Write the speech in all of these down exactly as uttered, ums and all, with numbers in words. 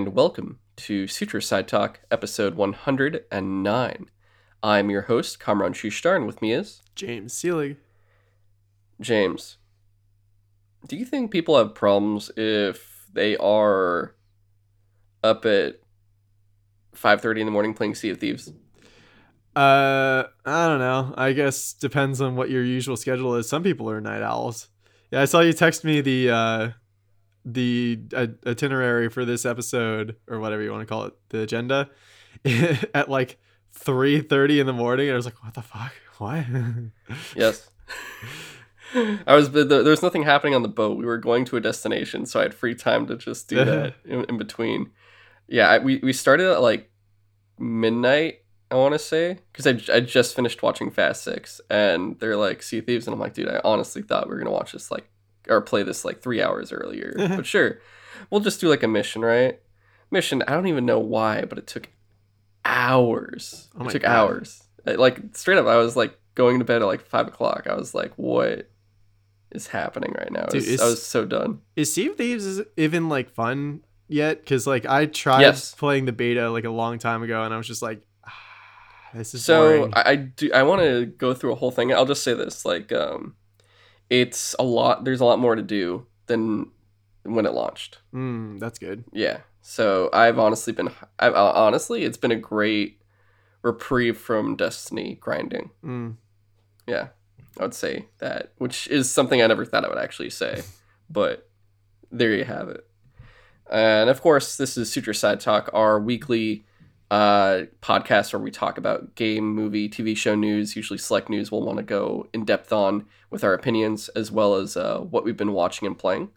and welcome to Sutro Side Talk, episode one hundred nine. I'm your host, Kamron Shushdarn. With me is... James Seelig. James, do you think people have problems if they are up at five thirty in the morning playing Sea of Thieves? Uh, I don't know. I guess depends on what your usual schedule is. Some people are night owls. Yeah, I saw you text me the... Uh... the uh, itinerary for this episode, or whatever you want to call it, the agenda, at like three thirty in the morning, and I was like, what the fuck, why? Yes. I was there was nothing happening on the boat. We were going to a destination, so I had free time to just do that in, in between. Yeah, I, we, we started at like midnight, I want to say, because I, I just finished watching Fast Six, and they're like, Sea Thieves, and I'm like, dude, I honestly thought we were gonna watch this like or play this like three hours earlier, but sure, we'll just do like a mission, right? Mission. I don't even know why, but it took hours. Oh it took God. hours. Like straight up, I was like going to bed at like five o'clock. I was like, what is happening right now? Dude, I, was, is, I was so done. Is Sea of Thieves even like fun yet? Because like I tried yes. playing the beta like a long time ago, and I was just like, ah, this is so boring. I, I do. I want to go through a whole thing. I'll just say this, like, um. It's a lot. There's a lot more to do than when it launched. Mm, that's good. Yeah. So I've honestly been. I've, honestly, it's been a great reprieve from Destiny grinding. Mm. Yeah, I would say that, which is something I never thought I would actually say, but there you have it. And of course, this is Sutro Side Talk, our weekly uh, podcast where we talk about game, movie, T V show news, usually select news we'll want to go in depth on with our opinions, as well as uh, what we've been watching and playing.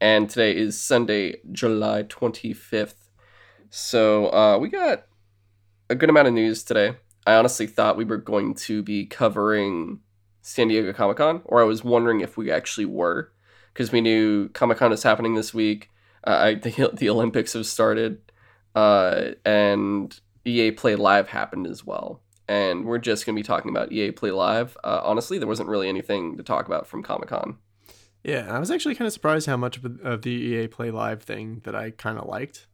And today is Sunday, July twenty-fifth. So uh, we got a good amount of news today. I honestly thought we were going to be covering San Diego Comic-Con, or I was wondering if we actually were, because we knew Comic-Con is happening this week. Uh, I the, the Olympics have started. Uh, and E A Play Live happened as well. And we're just going to be talking about E A Play Live. Uh, honestly, there wasn't really anything to talk about from Comic-Con. Yeah, I was actually kind of surprised how much of the E A Play Live thing that I kind of liked.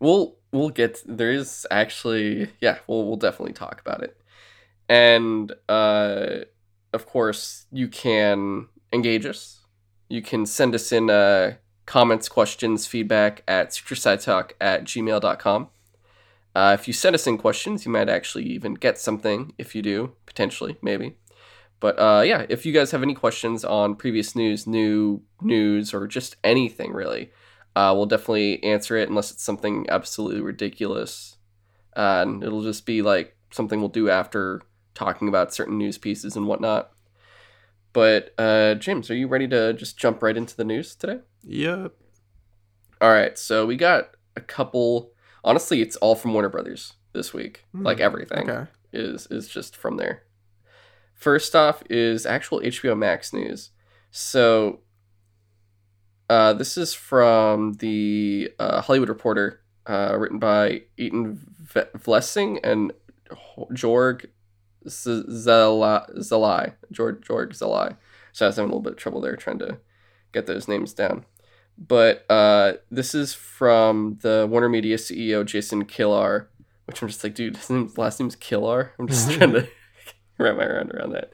We'll, we'll get... There is actually... Yeah, we'll, we'll definitely talk about it. And, uh, of course, you can engage us. You can send us in... Uh, comments, questions, feedback at sutrosidetalk at gmail dot com. Uh, if you send us in questions, you might actually even get something if you do, potentially, maybe. But uh, yeah, if you guys have any questions on previous news, new news, or just anything really, uh, we'll definitely answer it unless it's something absolutely ridiculous. Uh, and it'll just be like something we'll do after talking about certain news pieces and whatnot. But uh, James, are you ready to just jump right into the news today? Yep. All right, so we got a couple. Honestly, it's all from Warner Brothers this week. Mm, like everything okay. is is just from there. First off is actual H B O Max news. So uh, this is from the uh, Hollywood Reporter, uh, written by Eitan Vlessing and Jörg Zsalai. Jörg Zsalai. So I was having a little bit of trouble there trying to get those names down. But uh, this is from the Warner Media C E O, Jason Kilar, which I'm just like, dude, his name, last name's Kilar. I'm just trying to wrap my mind around that.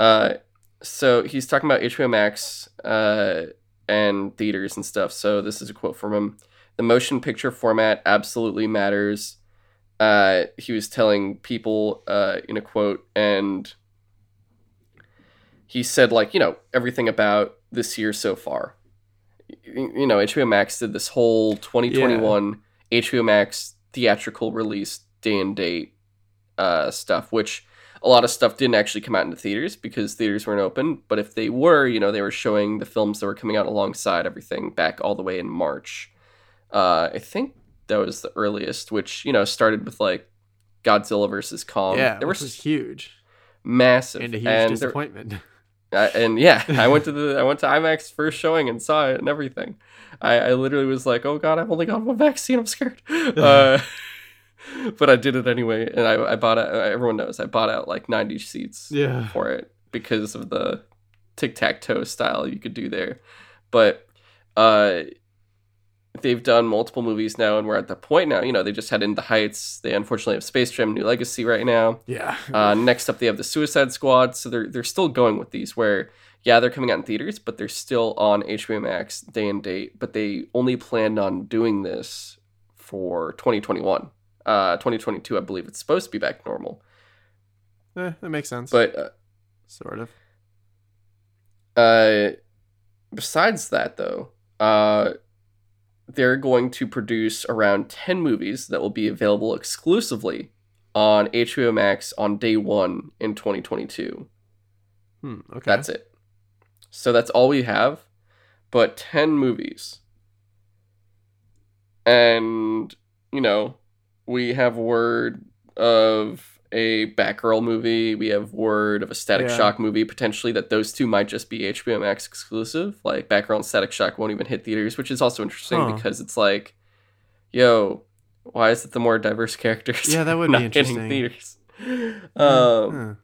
Uh, so he's talking about H B O Max uh, and theaters and stuff. So this is a quote from him. The motion picture format absolutely matters. Uh, he was telling people uh, in a quote, and he said, like, you know, everything about this year so far. You know, H B O Max did this whole twenty twenty-one yeah. H B O Max theatrical release day and date uh, stuff, which a lot of stuff didn't actually come out into theaters because theaters weren't open. But if they were, you know, they were showing the films that were coming out alongside everything back all the way in March. Uh, I think that was the earliest, which, you know, started with like Godzilla versus Kong. Yeah, there which was huge. Massive. And a huge and disappointment. There, I, and yeah, I went to the I went to IMAX first showing and saw it and everything. I, I literally was like, oh god, I've only got one vaccine, I'm scared. Uh, but I did it anyway, and I, I bought out. Everyone knows I bought out like ninety seats yeah. for it because of the tic tac toe style you could do there. But uh, they've done multiple movies now, and we're at the point now, you know, they just had In the Heights. They unfortunately have Space Jam New Legacy right now. Yeah. uh, next up, they have the Suicide Squad. So they're, they're still going with these where, yeah, they're coming out in theaters, but they're still on H B O Max day and date. But they only planned on doing this for twenty twenty-one. Uh, twenty twenty-two, I believe it's supposed to be back normal. Eh, that makes sense. But uh, sort of. Uh, besides that, though, uh, they're going to produce around ten movies that will be available exclusively on H B O Max on day one in twenty twenty-two. Hmm, okay. That's it. So that's all we have, but ten movies. And, you know, we have word of a Batgirl movie. We have word of a Static yeah. Shock movie, potentially, that those two might just be H B O Max exclusive. Like, Batgirl and Static Shock won't even hit theaters, which is also interesting huh. because it's like, yo, why is it the more diverse characters yeah, that would not be interesting. Hitting theaters? Mm-hmm. Um,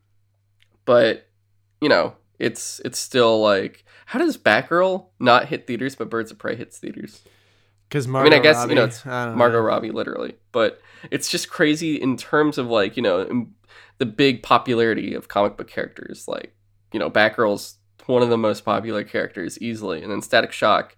but, you know, it's it's still like, how does Batgirl not hit theaters, but Birds of Prey hits theaters? Because Margot I mean, I guess, Robbie, you know, it's Margot know. Robbie, literally. But it's just crazy in terms of, like, you know, the big popularity of comic book characters. Like, you know, Batgirl's one of the most popular characters easily. And then Static Shock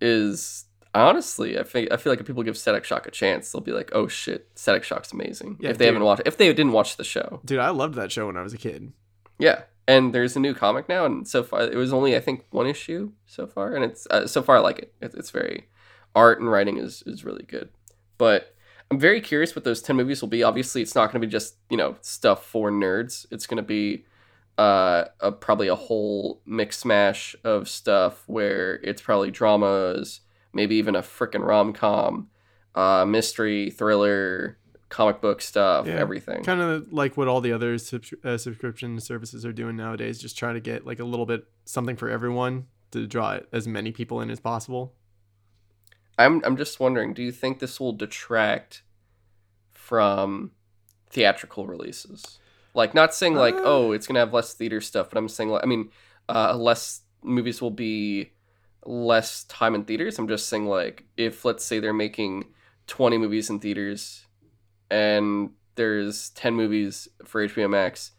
is, honestly, I, think, I feel like if people give Static Shock a chance, they'll be like, oh, shit, Static Shock's amazing. Yeah, if they dude. haven't watched if they didn't watch the show. Dude, I loved that show when I was a kid. Yeah. And there's a new comic now. And so far, it was only, I think, one issue so far. And it's uh, so far, I like it. It's, it's very... Art and writing is, is really good. But I'm very curious what those ten movies will be. Obviously, it's not going to be just, you know, stuff for nerds. It's going to be uh, a, probably a whole mix mash of stuff where it's probably dramas, maybe even a frickin' rom-com, uh, mystery, thriller, comic book stuff, yeah, everything. Kind of like what all the other sub- uh, subscription services are doing nowadays, just trying to get like a little bit something for everyone to draw as many people in as possible. I'm I'm just wondering, do you think this will detract from theatrical releases? Like, not saying like, uh, oh, it's going to have less theater stuff, but I'm saying, like, I mean, uh, less movies will be less time in theaters. I'm just saying, like, if let's say they're making twenty movies in theaters and there's ten movies for H B O Max,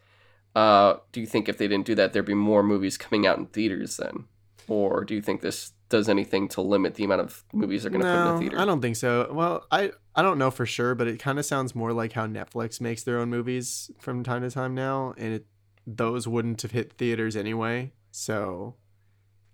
uh, do you think if they didn't do that, there'd be more movies coming out in theaters then? Or do you think this does anything to limit the amount of movies they're going to no, put in the theater? I don't think so. Well, I, I don't know for sure, but it kind of sounds more like how Netflix makes their own movies from time to time now, and it, those wouldn't have hit theaters anyway. So,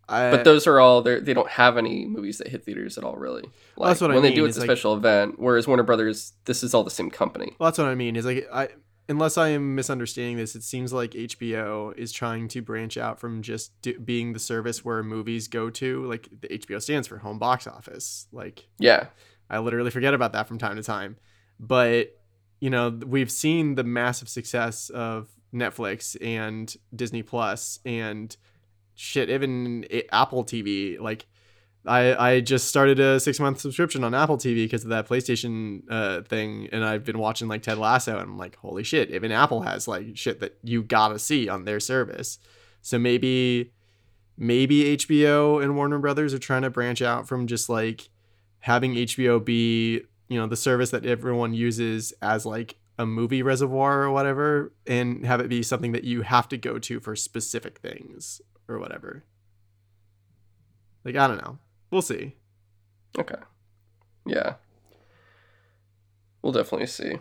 I, but those are all they they don't have any movies that hit theaters at all, really. Like, that's what when I mean. They do, it's, it's a special like, event. Whereas Warner Brothers, this is all the same company. Well, that's what I mean. Is like I unless I am misunderstanding this, it seems like H B O is trying to branch out from just do, being the service where movies go to. Like, the H B O stands for home box office. Like, yeah, I literally forget about that from time to time. But, you know, we've seen the massive success of Netflix and Disney Plus and shit, even Apple T V. Like, I, I just started a six-month subscription on Apple T V because of that PlayStation uh, thing, and I've been watching, like, Ted Lasso, and I'm like, holy shit, even Apple has, like, shit that you gotta see on their service. So maybe maybe H B O and Warner Brothers are trying to branch out from just, like, having H B O be, you know, the service that everyone uses as, like, a movie reservoir or whatever, and have it be something that you have to go to for specific things or whatever. Like, I don't know. We'll see. Okay. Yeah. We'll definitely see.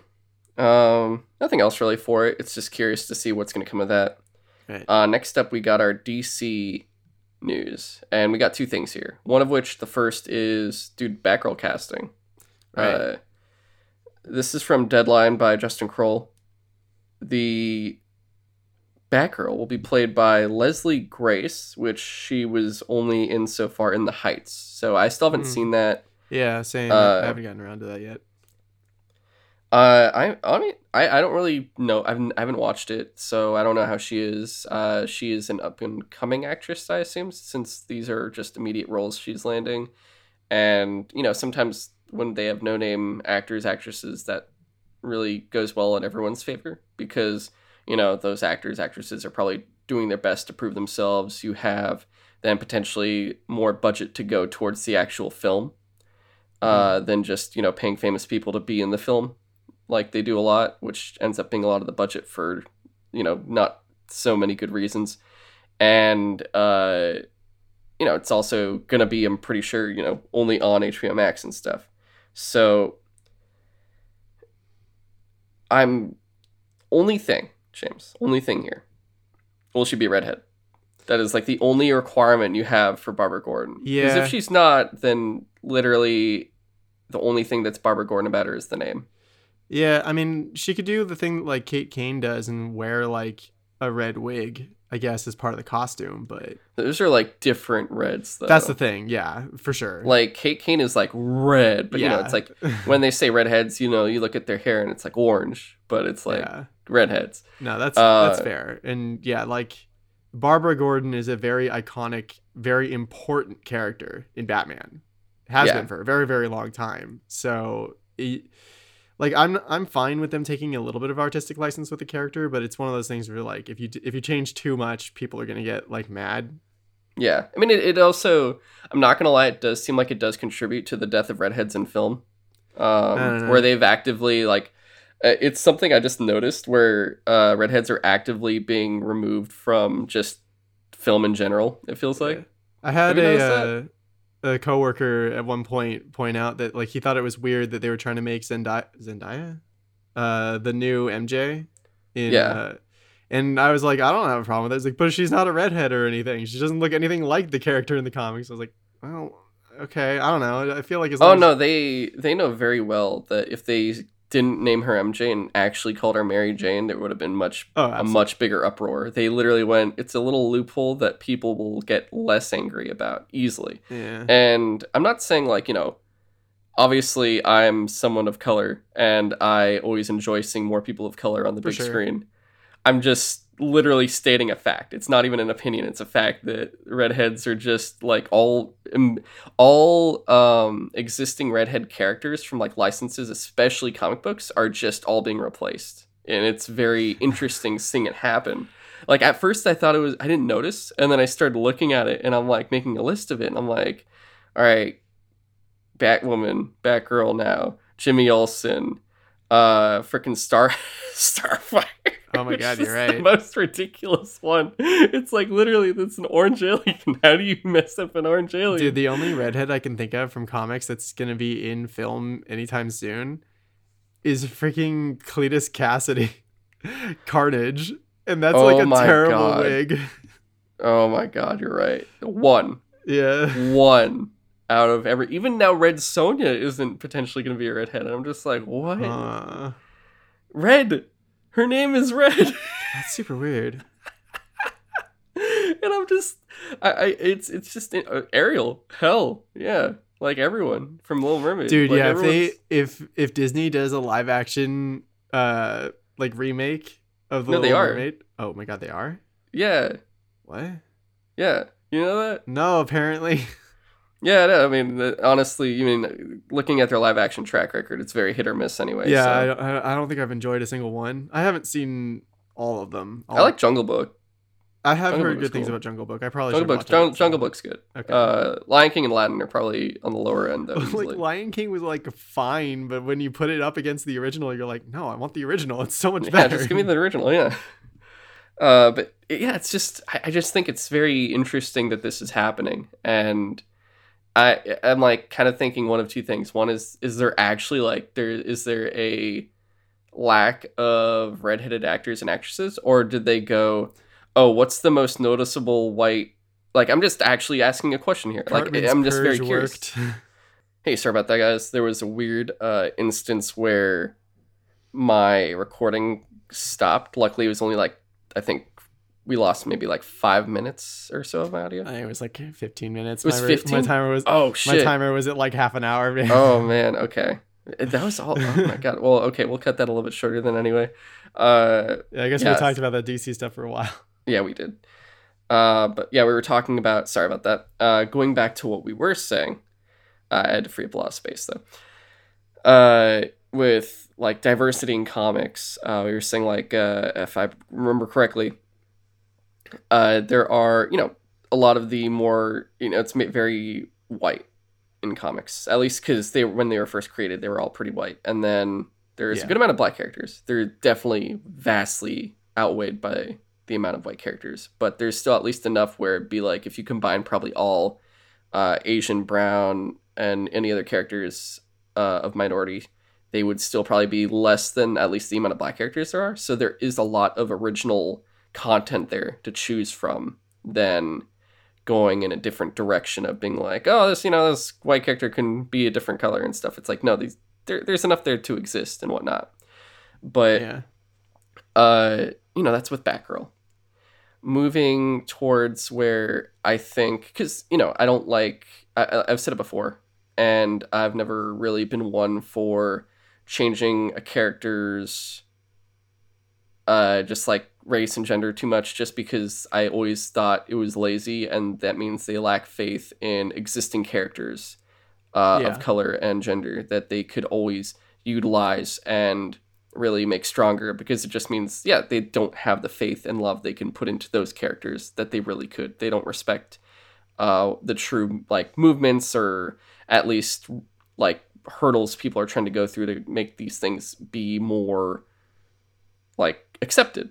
Um, nothing else really for it. It's just curious to see what's going to come of that. Right. Uh, next up, we got our D C news. And we got two things here. One of which, the first is, dude, Batgirl casting. Right. Uh, this is from Deadline by Justin Kroll. The Batgirl will be played by Leslie Grace, which she was only in so far in the Heights. So I still haven't mm. seen that. Yeah, same. Uh, I haven't gotten around to that yet. Uh, I I mean I, I don't really know. I've I haven't watched it, so I don't know how she is. Uh, she is an up and coming actress, I assume, since these are just immediate roles she's landing. And you know, sometimes when they have no name actors, actresses, that really goes well in everyone's favor because, you know, those actors, actresses are probably doing their best to prove themselves. You have then potentially more budget to go towards the actual film uh, than just, you know, paying famous people to be in the film like they do a lot, which ends up being a lot of the budget for, you know, not so many good reasons. And, uh, you know, it's also going to be, I'm pretty sure, you know, only on H B O Max and stuff. So I'm only thing, James, only thing here. Will she be a redhead? That is like the only requirement you have for Barbara Gordon. Yeah. Because if she's not, then literally the only thing that's Barbara Gordon about her is the name. Yeah, I mean, she could do the thing that, like, Kate Kane does and wear, like, a red wig, I guess, as part of the costume, but... Those are, like, different reds, though. That's the thing, yeah, for sure. Like, Kate Kane is, like, red, but, yeah. You know, it's like, when they say redheads, you know, you look at their hair and it's, like, orange, but it's, like, yeah. redheads. No, that's uh, that's fair. And, yeah, like... Barbara Gordon is a very iconic, very important character in Batman. Has yeah. been for a very, very long time. So, it, like, I'm I'm fine with them taking a little bit of artistic license with the character, but it's one of those things where, like, if you if you change too much, people are gonna get, like, mad. Yeah, I mean, it, it also, I'm not gonna lie, it does seem like it does contribute to the death of redheads in film, um, where they've actively, like. It's something I just noticed where uh, redheads are actively being removed from just film in general, it feels like. I had a, uh, a coworker at one point point out that, like, he thought it was weird that they were trying to make Zendaya, Zendaya? Uh, the new M J. In, yeah. Uh, and I was like, I don't have a problem with it. I was like, but she's not a redhead or anything. She doesn't look anything like the character in the comics. I was like, well, okay, I don't know. I feel like it's... Oh, no, as- they, they know very well that if they... didn't name her M J and actually called her Mary Jane, there would have been much oh, a much bigger uproar. They literally went, it's a little loophole that people will get less angry about easily. Yeah. And I'm not saying, like, you know, obviously I'm someone of color and I always enjoy seeing more people of color on the For big sure. screen. I'm just literally stating a fact. It's not even an opinion. It's a fact that redheads are just, like, all all um existing redhead characters from, like, licenses, especially comic books, are just all being replaced, and it's very interesting seeing it happen. Like, at first I thought it was, I didn't notice, and then I started looking at it and I'm like making a list of it, and I'm like, all right, Batwoman, Batgirl now, Jimmy Olsen, uh freaking star Starfire. Oh my god, you're right. The most ridiculous one. It's like, literally, that's an orange alien. How do you mess up an orange alien? Dude, the only redhead I can think of from comics that's gonna be in film anytime soon is freaking Cletus Cassidy. Carnage. And that's oh like a terrible god. wig. Oh my god, you're right. One. Yeah. One. Out of every, even now Red Sonja isn't potentially going to be a redhead. And I'm just like, what? Uh, Red. Her name is Red. That's super weird. And I'm just, I, I, it's, it's just uh, Ariel. Hell yeah, like everyone from Little Mermaid. Dude, like, yeah. If they, if if Disney does a live action, uh, like remake of the no, Little they Mermaid. Are. Oh my god, they are. Yeah. What? Yeah. You know that? No, apparently. Yeah, no, I mean, the, honestly, you mean, looking at their live action track record, it's very hit or miss anyway. Yeah, so. I, don't, I don't think I've enjoyed a single one. I haven't seen all of them. All I like Jungle Book. I have Jungle heard Book good things cool. about Jungle Book. I probably Jungle Book. Jungle, Jungle Book's good. Okay. Uh, Lion King and Aladdin are probably on the lower end, though. Like, Lion King was, like, fine, but when you put it up against the original, you're like, no, I want the original. It's so much yeah, better. Just give me the original. Yeah. Uh, but yeah, it's just, I, I just think it's very interesting that this is happening, and. I, I'm like kind of thinking one of two things. One is, is there actually like there is there a lack of redheaded actors and actresses, or did they go, oh, what's the most noticeable white? Like, I'm just actually asking a question here. Like, I'm just very curious. Hey, sorry about that, guys. There was a weird uh, instance where my recording stopped. Luckily, it was only like, I think. We lost maybe like five minutes or so of my audio. It was like fifteen minutes. It was my, fifteen? My timer was. Oh shit! My timer was at like half an hour. Oh man. Okay. That was all. Oh my god. Well, okay. We'll cut that a little bit shorter then anyway. Uh, yeah, I guess yeah. we talked about that D C stuff for a while. Yeah, we did. Uh, but yeah, we were talking about. Sorry about that. Uh, going back to what we were saying. Uh, I had to free up a lot of space though. Uh, with like diversity in comics, uh, we were saying like uh, if I remember correctly. Uh, there are, you know, a lot of the more, you know, it's very white in comics, at least because they when they were first created, they were all pretty white. And then there's yeah. a good amount of black characters. They're definitely vastly outweighed by the amount of white characters. But there's still at least enough where it'd be like if you combine probably all uh, Asian, brown, and any other characters uh, of minority, they would still probably be less than at least the amount of black characters there are. So there is a lot of original content there to choose from than going in a different direction of being like, oh, this, you know, this white character can be a different color and stuff. It's like, no, these, there, there's enough there to exist and whatnot. But, yeah. uh, you know, that's with Batgirl. Moving towards where I think, because, you know, I don't like, I, I've said it before, and I've never really been one for changing a character's uh, just like race and gender too much, just because I always thought it was lazy, and that means they lack faith in existing characters uh, yeah. of color and gender that they could always utilize and really make stronger, because it just means, yeah, they don't have the faith and love they can put into those characters that they really could. They don't respect uh, the true like movements or at least like hurdles people are trying to go through to make these things be more like accepted,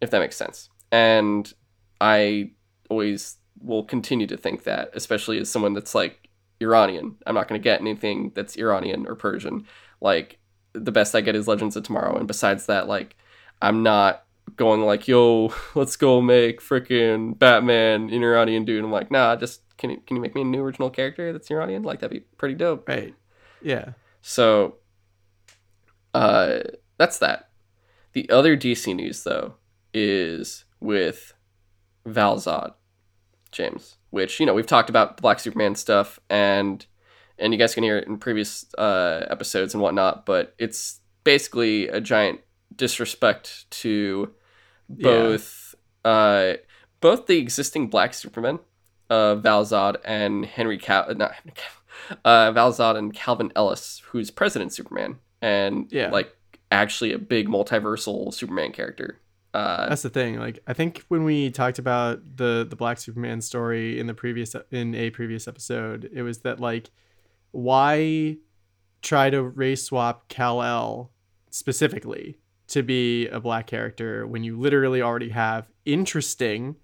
if that makes sense. And I always will continue to think that, especially as someone that's like Iranian, I'm not going to get anything that's Iranian or Persian. Like the best I get is Legends of Tomorrow. And besides that, like I'm not going like, yo, let's go make freaking Batman an Iranian dude. I'm like, nah, just Can you, can you make me a new original character that's Iranian? Like, that'd be pretty dope. Right. Yeah. So, uh, that's that. The other D C news, though, is with Val-Zod, James, which, you know, we've talked about the Black Superman stuff, and and you guys can hear it in previous uh, episodes and whatnot, but it's basically a giant disrespect to both, yeah. uh, both the existing Black Superman, Uh, Val-Zod and Henry Cal- not Henry Cal- uh, Val-Zod and Calvin Ellis, who's President Superman, and yeah. like actually a big multiversal Superman character. Uh, That's the thing. Like I think when we talked about the the Black Superman story in the previous in a previous episode, it was that like why try to race swap Kal-El specifically to be a black character when you literally already have interesting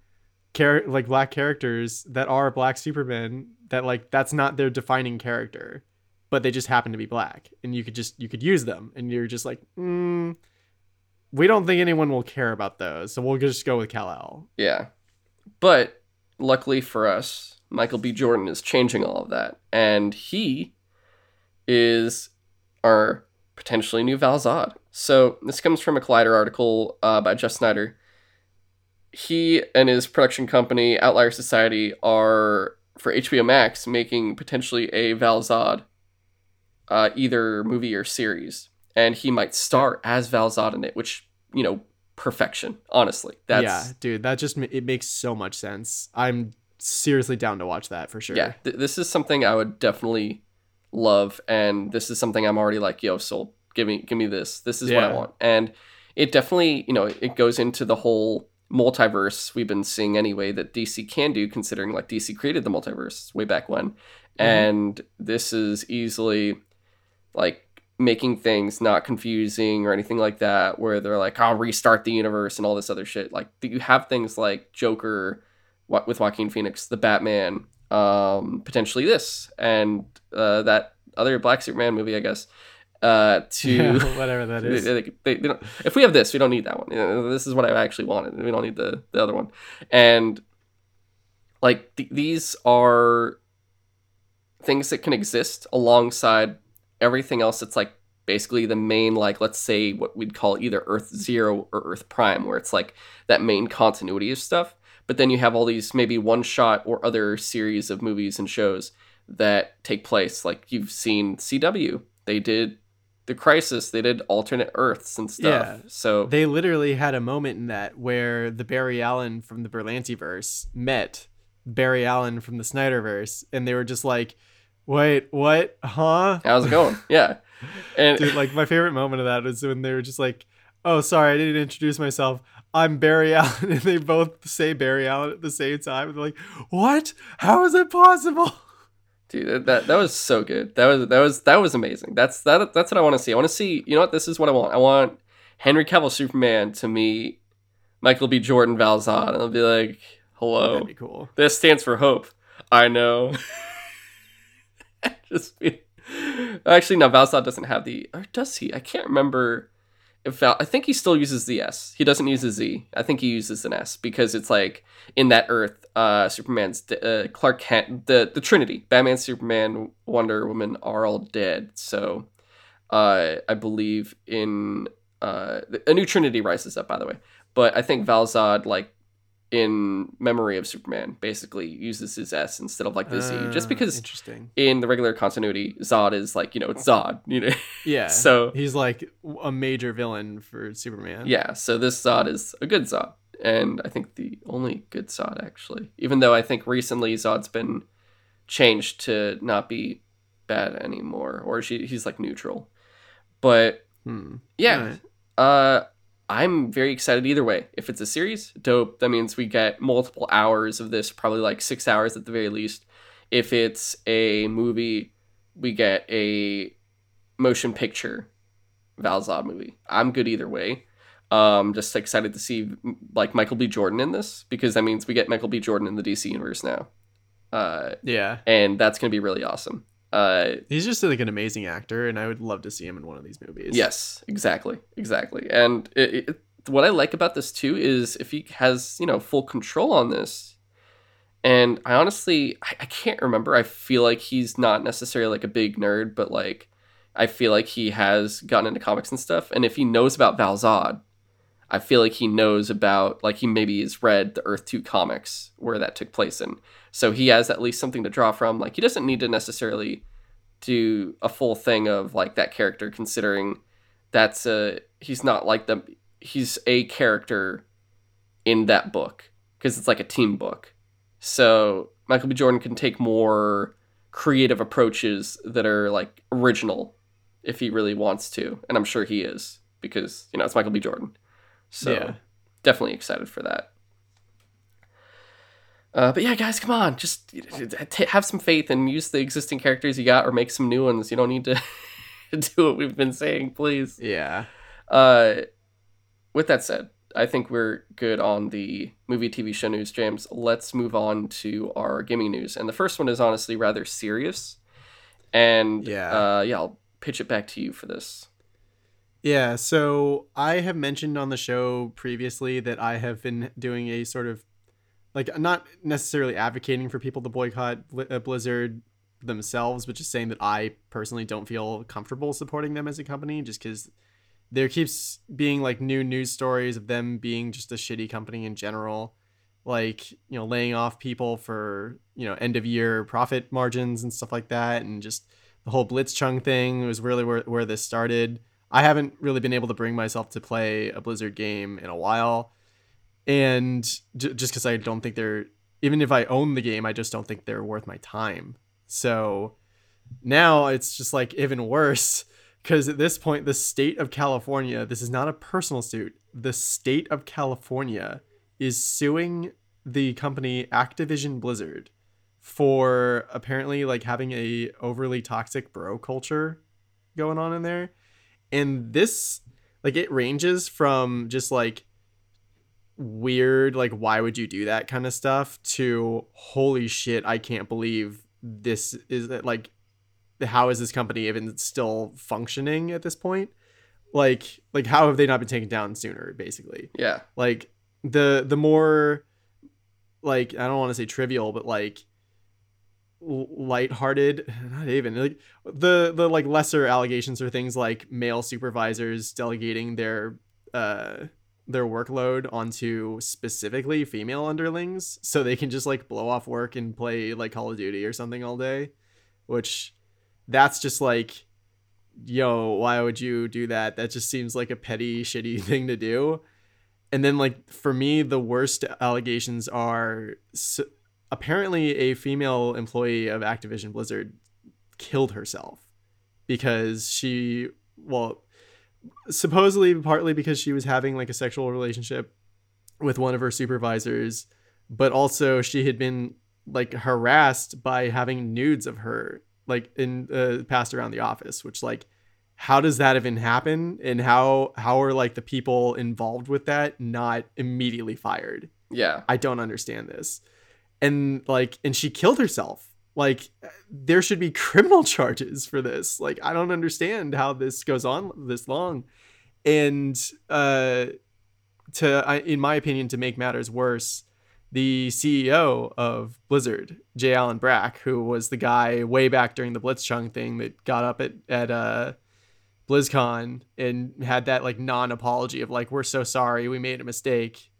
Char- like black characters that are Black Superman that like that's not their defining character, but they just happen to be black, and you could just you could use them, and you're just like, mm, we don't think anyone will care about those, so we'll just go with Kal-El. Yeah, but luckily for us, Michael B. Jordan is changing all of that, and he is our potentially new Val-Zod. So this comes from a Collider article uh, by Jeff Snyder. He and his production company, Outlier Society, are, for H B O Max, making potentially a Val-Zod, uh, either movie or series. And he might star as Val-Zod in it, which, you know, perfection, honestly. That's, yeah, dude, that just, it makes so much sense. I'm seriously down to watch that for sure. Yeah, th- this is something I would definitely love. And this is something I'm already like, yo, soul, give me, give me this. This is yeah. what I want. And it definitely, you know, it goes into the whole multiverse we've been seeing anyway that D C can do, considering like D C created the multiverse way back when. Mm-hmm. And this is easily like making things not confusing or anything like that, where they're like, I'll restart the universe and all this other shit. Like you have things like Joker what with Joaquin Phoenix, the Batman, um, potentially this and uh, that other Black Superman movie, I guess. Uh, to yeah, whatever that is. They, they, they don't, if we have this, we don't need that one. You know, this is what I actually wanted. We don't need the, the other one. And like th- these are things that can exist alongside everything else. That's like basically the main, like let's say what we'd call either Earth Zero or Earth Prime, where it's like that main continuity of stuff. But then you have all these maybe one shot or other series of movies and shows that take place. Like you've seen C W. They did The Crisis, they did alternate Earths and stuff. Yeah. So they literally had a moment in that where the Barry Allen from the Berlantiverse met Barry Allen from the Snyderverse, and they were just like, wait, what? Huh? How's it going? Yeah. And dude, like my favorite moment of that is when they were just like, oh, sorry, I didn't introduce myself. I'm Barry Allen. And they both say Barry Allen at the same time. And they're like, what? How is that possible? Dude, that that was so good. That was that was that was amazing. That's that that's what I want to see. I want to see. You know what? This is what I want. I want Henry Cavill Superman to meet Michael B. Jordan Val-Zod, and I'll be like, "Hello, that'd be cool. This stands for hope." I know. Just be... actually, no. Val-Zod doesn't have the. Or does he? I can't remember. If Val, I think he still uses the S. He doesn't use a Z. I think he uses an S because it's like in that Earth, uh, Superman's uh, Clark Kent, the the Trinity, Batman, Superman, Wonder Woman are all dead. So, uh, I believe in uh, a new Trinity rises up. By the way, but I think Val-Zod, like in memory of Superman, basically uses his S instead of like the Z, uh, just because in the regular continuity, Zod is like, you know, it's Zod, you know. Yeah. So he's like a major villain for Superman. Yeah. So this Zod is a good Zod, and I think the only good Zod actually. Even though I think recently Zod's been changed to not be bad anymore, or she he's like neutral. But hmm. yeah, right. uh. I'm very excited either way. If it's a series, dope. That means we get multiple hours of this, probably like six hours at the very least. If it's a movie, we get a motion picture Val-Zod movie. I'm good either way. Um, just excited to see like Michael B. Jordan in this, because that means we get Michael B. Jordan in the D C universe now. Uh, yeah. And that's going to be really awesome. Uh, he's just like an amazing actor, and I would love to see him in one of these movies. Yes, exactly, exactly. And it, it, what I like about this too is if he has, you know, full control on this. And I honestly, I, I can't remember. I feel like he's not necessarily like a big nerd, but like I feel like he has gotten into comics and stuff. And if he knows about Val-Zod, I feel like he knows about, like he maybe has read the Earth two comics where that took place in. So he has at least something to draw from. Like he doesn't need to necessarily do a full thing of like that character, considering that's a, he's not like the, he's a character in that book because it's like a team book. So Michael B. Jordan can take more creative approaches that are like original if he really wants to. And I'm sure he is because, you know, it's Michael B. Jordan. So yeah. Definitely excited for that. Uh, but yeah, guys, come on. Just t- have some faith and use the existing characters you got or make some new ones. You don't need to do what we've been saying, please. Yeah. Uh, with that said, I think we're good on the movie, T V show news, James. Let's move on to our gaming news. And the first one is honestly rather serious. And yeah, uh, yeah I'll pitch it back to you for this. Yeah, so I have mentioned on the show previously that I have been doing a sort of, like, not necessarily advocating for people to boycott Blizzard themselves, but just saying that I personally don't feel comfortable supporting them as a company just because there keeps being, like, new news stories of them being just a shitty company in general, like, you know, laying off people for, you know, end-of-year profit margins and stuff like that, and just the whole Blitzchung thing was really where, where this started. I haven't really been able to bring myself to play a Blizzard game in a while. And j- just because I don't think they're, even if I own the game, I just don't think they're worth my time. So now it's just like even worse because at this point, the state of California, this is not a personal suit. The state of California is suing the company Activision Blizzard for apparently like having a overly toxic bro culture going on in there. And this, like, it ranges from just, like, weird, like, why would you do that kind of stuff to, holy shit, I can't believe this is, like, how is this company even still functioning at this point? Like, like how have they not been taken down sooner, basically? Yeah. Like, the the more, like, I don't want to say trivial, but, like, lighthearted, not even like the the like lesser allegations are things like male supervisors delegating their uh their workload onto specifically female underlings so they can just like blow off work and play like Call of Duty or something all day, which that's just like, yo, why would you do that? That just seems like a petty shitty thing to do. And then like for me the worst allegations are so, apparently a female employee of Activision Blizzard killed herself because she, well, supposedly partly because she was having like a sexual relationship with one of her supervisors, but also she had been like harassed by having nudes of her like in uh, passed around the office, which like, how does that even happen? And how how are like the people involved with that not immediately fired? Yeah, I don't understand this. And like, and she killed herself. Like, there should be criminal charges for this. Like, I don't understand how this goes on this long. And uh, to I, in my opinion, to make matters worse, the C E O of Blizzard, J. Allen Brack, who was the guy way back during the Blitzchung thing that got up at at uh, BlizzCon and had that like non-apology of like, we're so sorry, we made a mistake,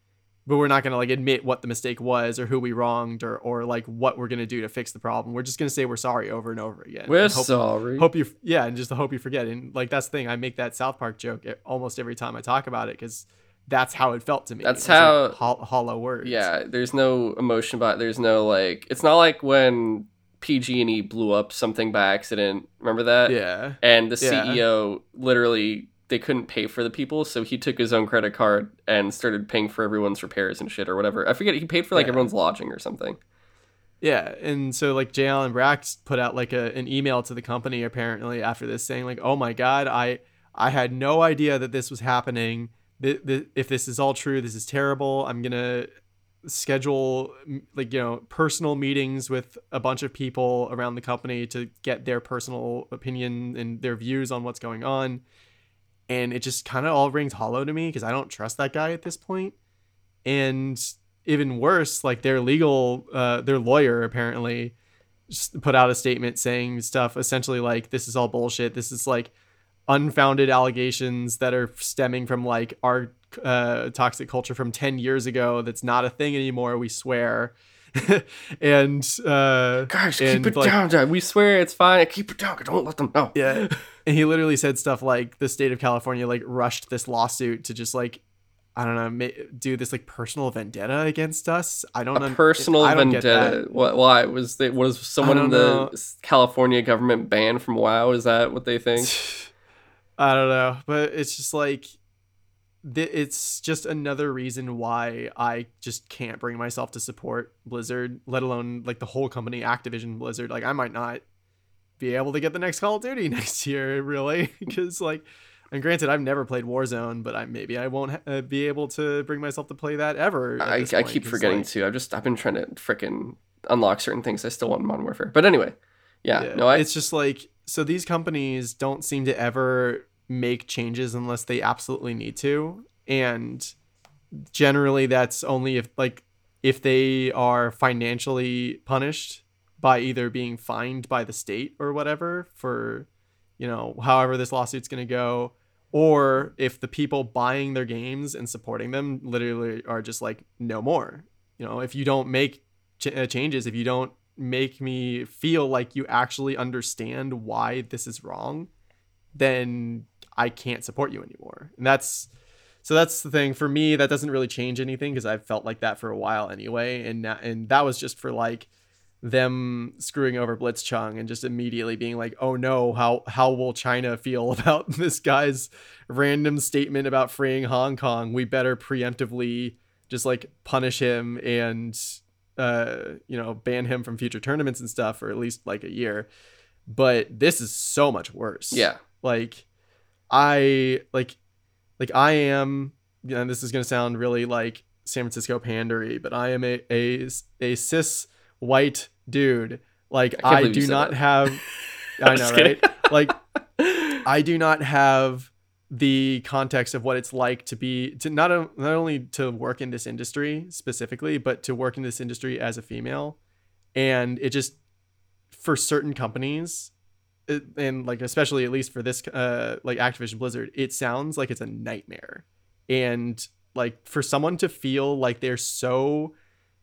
but we're not going to like admit what the mistake was or who we wronged or or like what we're going to do to fix the problem. We're just going to say we're sorry over and over again. We're hope, sorry. Hope you, yeah, and just hope you forget. And like, that's the thing. I make that South Park joke almost every time I talk about it because that's how it felt to me. That's it's how like ho- hollow words. Yeah, there's no emotion about it. There's no like. It's not like when P G and E blew up something by accident. Remember that? Yeah. And the yeah. C E O literally, they couldn't pay for the people, so he took his own credit card and started paying for everyone's repairs and shit or whatever. I forget, he paid for like yeah. everyone's lodging or something. Yeah, and so like J. Allen Brack put out like a, an email to the company apparently after this saying like, oh my God, I I had no idea that this was happening. The, the, if this is all true, this is terrible. I'm going to schedule like, you know, personal meetings with a bunch of people around the company to get their personal opinion and their views on what's going on. And it just kind of all rings hollow to me because I don't trust that guy at this point. And even worse, like their legal, uh, their lawyer apparently just put out a statement saying stuff essentially like, this is all bullshit. This is like unfounded allegations that are stemming from like our uh, toxic culture from ten years ago. That's not a thing anymore. We swear. and uh gosh and keep it like, down, Dad. We swear it's fine, keep it down, don't let them know. Yeah. And he literally said stuff like the state of California like rushed this lawsuit to just like I don't know ma- do this like personal vendetta against us. I don't know un- personal I don't vendetta what, why was they was someone in the know. California government banned from WoW? Is that what they think? I don't know, but it's just like it's just another reason why I just can't bring myself to support Blizzard, let alone like the whole company, Activision Blizzard. Like I might not be able to get the next Call of Duty next year, really, because like, and granted, I've never played Warzone, but I maybe I won't uh, be able to bring myself to play that ever. I, point, I keep forgetting like, too. I've just I've been trying to freaking unlock certain things. I still want Modern Warfare, but anyway, yeah, yeah no, I, it's just like so these companies don't seem to ever make changes unless they absolutely need to, and generally that's only if like if they are financially punished by either being fined by the state or whatever for, you know, however this lawsuit's going to go, or if the people buying their games and supporting them literally are just like, no more, you know, if you don't make ch- changes, if you don't make me feel like you actually understand why this is wrong, then I can't support you anymore. And that's, so that's the thing for me, that doesn't really change anything because I've felt like that for a while anyway. And and that was just for like them screwing over Blitzchung and just immediately being like, oh no, how, how will China feel about this guy's random statement about freeing Hong Kong? We better preemptively just like punish him and, uh, you know, ban him from future tournaments and stuff, or at least like a year. But this is so much worse. Yeah. Like I like like I am, and this is going to sound really like San Francisco pandery, but I am a a, a cis white dude. Like I, I do not that. have I know, right? Like I do not have the context of what it's like to be to not a, not only to work in this industry specifically, but to work in this industry as a female. And it just for certain companies, and like especially at least for this uh like Activision Blizzard, it sounds like it's a nightmare. And like for someone to feel like they're so,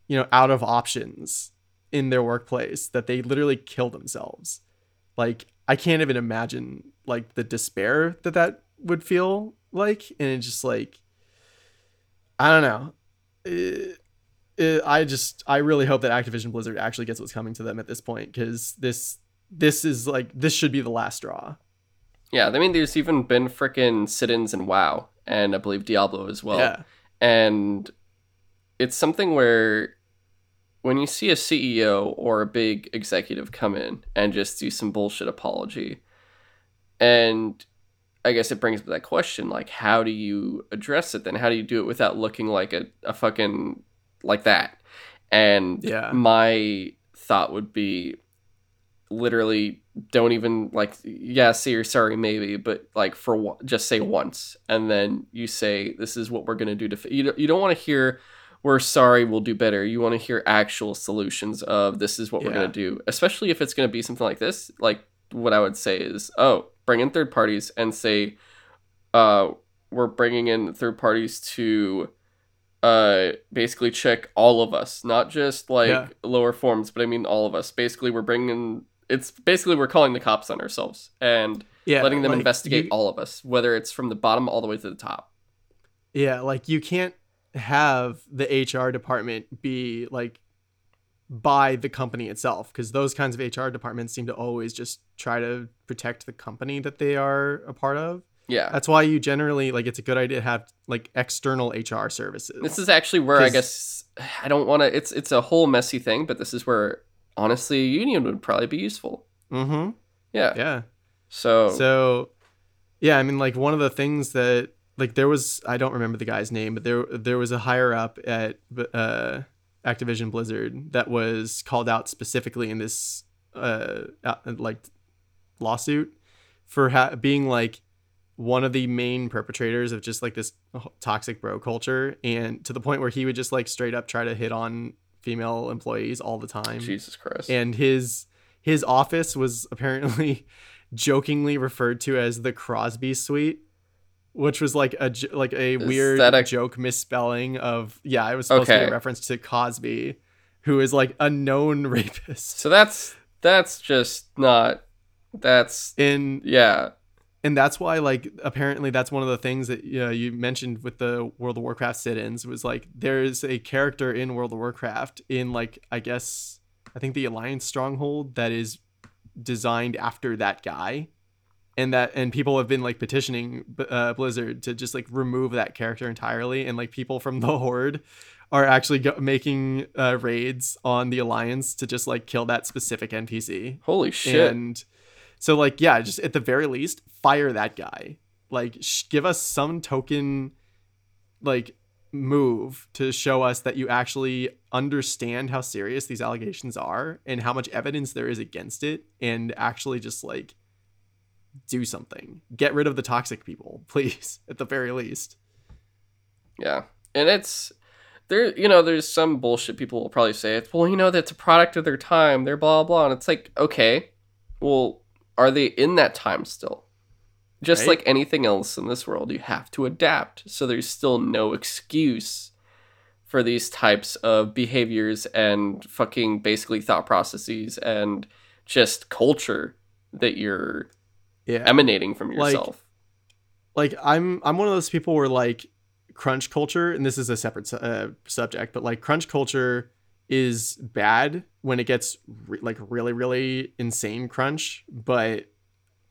you know, out of options in their workplace that they literally kill themselves, like I can't even imagine like the despair that that would feel like. And it's just like I don't know it, it, I just I really hope that Activision Blizzard actually gets what's coming to them at this point, because this This is like, this should be the last straw. Yeah, I mean, there's even been frickin' sit-ins in WoW, and I believe Diablo as well. Yeah. And it's something where when you see a C E O or a big executive come in and just do some bullshit apology, and I guess it brings up that question, like, how do you address it then? How do you do it without looking like a, a fucking, like that? And yeah. my thought would be literally don't even, like, yeah, see, or sorry, maybe, but, like, for one, just say once. And then you say, this is what we're going to do to, f-. you don't, you don't want to hear, we're sorry, we'll do better. You want to hear actual solutions of this is what yeah. we're going to do, especially if it's going to be something like this. Like, what I would say is, oh, bring in third parties and say, uh, we're bringing in third parties to uh, basically check all of us, not just like yeah. lower forms, but I mean, all of us. Basically, we're bringing in, it's basically we're calling the cops on ourselves and yeah, letting them like, investigate you, all of us, whether it's from the bottom all the way to the top. Yeah, like you can't have the H R department be like by the company itself, because those kinds of H R departments seem to always just try to protect the company that they are a part of. Yeah, that's why you generally like it's a good idea to have like external H R services. This is actually where I guess I don't want to. It's it's a whole messy thing, but this is where honestly a union would probably be useful. Mm-hmm. Yeah. Yeah. So so yeah, I mean, like one of the things that like there was, I don't remember the guy's name, but there there was a higher up at uh. Activision Blizzard that was called out specifically in this uh like lawsuit for ha- being like one of the main perpetrators of just like this toxic bro culture, and to the point where he would just like straight up try to hit on female employees all the time. Jesus Christ. And his his office was apparently jokingly referred to as the Crosby Suite, which was like a like a is weird a... joke misspelling of yeah. It was supposed okay. to be a reference to Cosby, who is like a known rapist. So that's that's just not that's in yeah, and that's why like apparently that's one of the things that you know, you mentioned with the World of Warcraft sit-ins was like there's a character in World of Warcraft in like I guess I think the Alliance Stronghold that is designed after that guy. And that, and people have been like petitioning uh, Blizzard to just like remove that character entirely. And like people from the Horde are actually go- making uh, raids on the Alliance to just like kill that specific N P C. Holy shit. And so like, yeah, just at the very least, fire that guy. Like sh- give us some token like move to show us that you actually understand how serious these allegations are and how much evidence there is against it. And actually just like, do something. Get rid of the toxic people, please, at the very least. Yeah. And it's there, you know, there's some bullshit people will probably say it's, well, you know, that's a product of their time, they're blah blah. And it's like, okay, well, are they in that time still? Just right? Like anything else in this world, you have to adapt. So there's still no excuse for these types of behaviors and fucking basically thought processes and just culture that you're Yeah. emanating from yourself. Like, like I'm I'm one of those people where like crunch culture, and this is a separate su- uh, subject, but like crunch culture is bad when it gets re- like really really insane crunch, but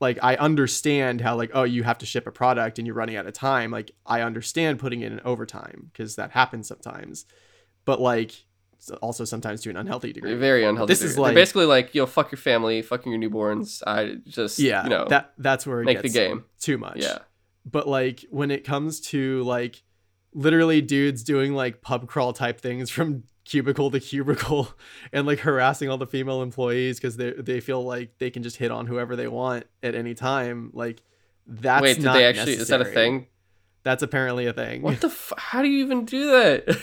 like I understand how like, oh, you have to ship a product and you're running out of time, like I understand putting it in overtime because that happens sometimes, but like also sometimes to an unhealthy degree. Very unhealthy. This degree. is like They're basically like, yo, fuck your family, fucking your newborns. I just yeah, you know that that's where it make gets the game too much. Yeah, but like when it comes to like literally dudes doing like pub crawl type things from cubicle to cubicle and like harassing all the female employees because they they feel like they can just hit on whoever they want at any time. Like that's wait, did not they actually necessary. Is that a thing? That's apparently a thing. What the? F- how do you even do that?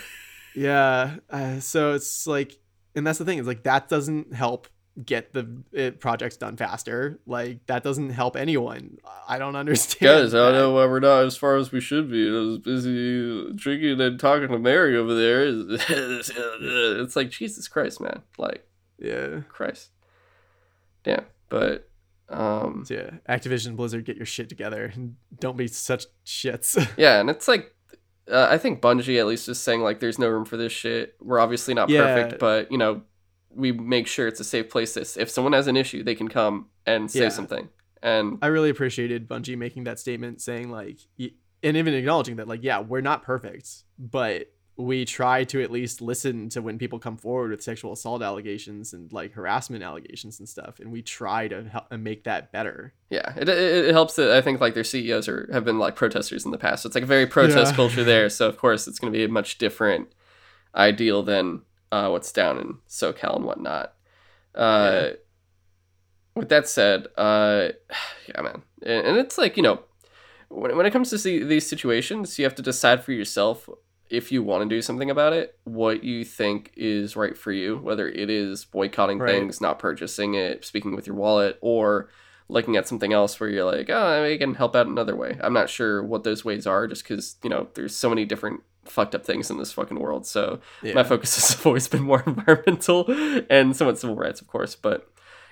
Yeah, uh, so it's like, and that's the thing, it's like that doesn't help get the it, projects done faster. Like that doesn't help anyone. I don't understand. Guys, that. I know why we're not as far as we should be. I was busy drinking and talking to Mary over there. It's like, Jesus Christ, man. Like, yeah, Christ, damn. But um, so yeah, Activision Blizzard, get your shit together and don't be such shits. Yeah, and it's like. Uh, I think Bungie at least is saying, like, there's no room for this shit. We're obviously not yeah. perfect, but, you know, we make sure it's a safe place. If someone has an issue, they can come and say yeah. something. And I really appreciated Bungie making that statement saying, like, and even acknowledging that, like, yeah, we're not perfect, but we try to at least listen to when people come forward with sexual assault allegations and like harassment allegations and stuff. And we try to help and make that better. Yeah. It it, it helps that I think like their C E Os are, have been like protesters in the past. So it's like a very protest yeah. culture there. So of course it's going to be a much different ideal than uh, what's down in SoCal and whatnot. Uh, yeah. With that said, uh, yeah, man. And it's like, you know, when, when it comes to see these situations, you have to decide for yourself if you want to do something about it, what you think is right for you, whether it is boycotting right. things, not purchasing it, speaking with your wallet, or looking at something else where you're like, oh, I can help out another way. I'm not sure what those ways are just because, you know, there's so many different fucked up things in this fucking world. So yeah. my focus has always been more environmental and somewhat civil rights, of course, but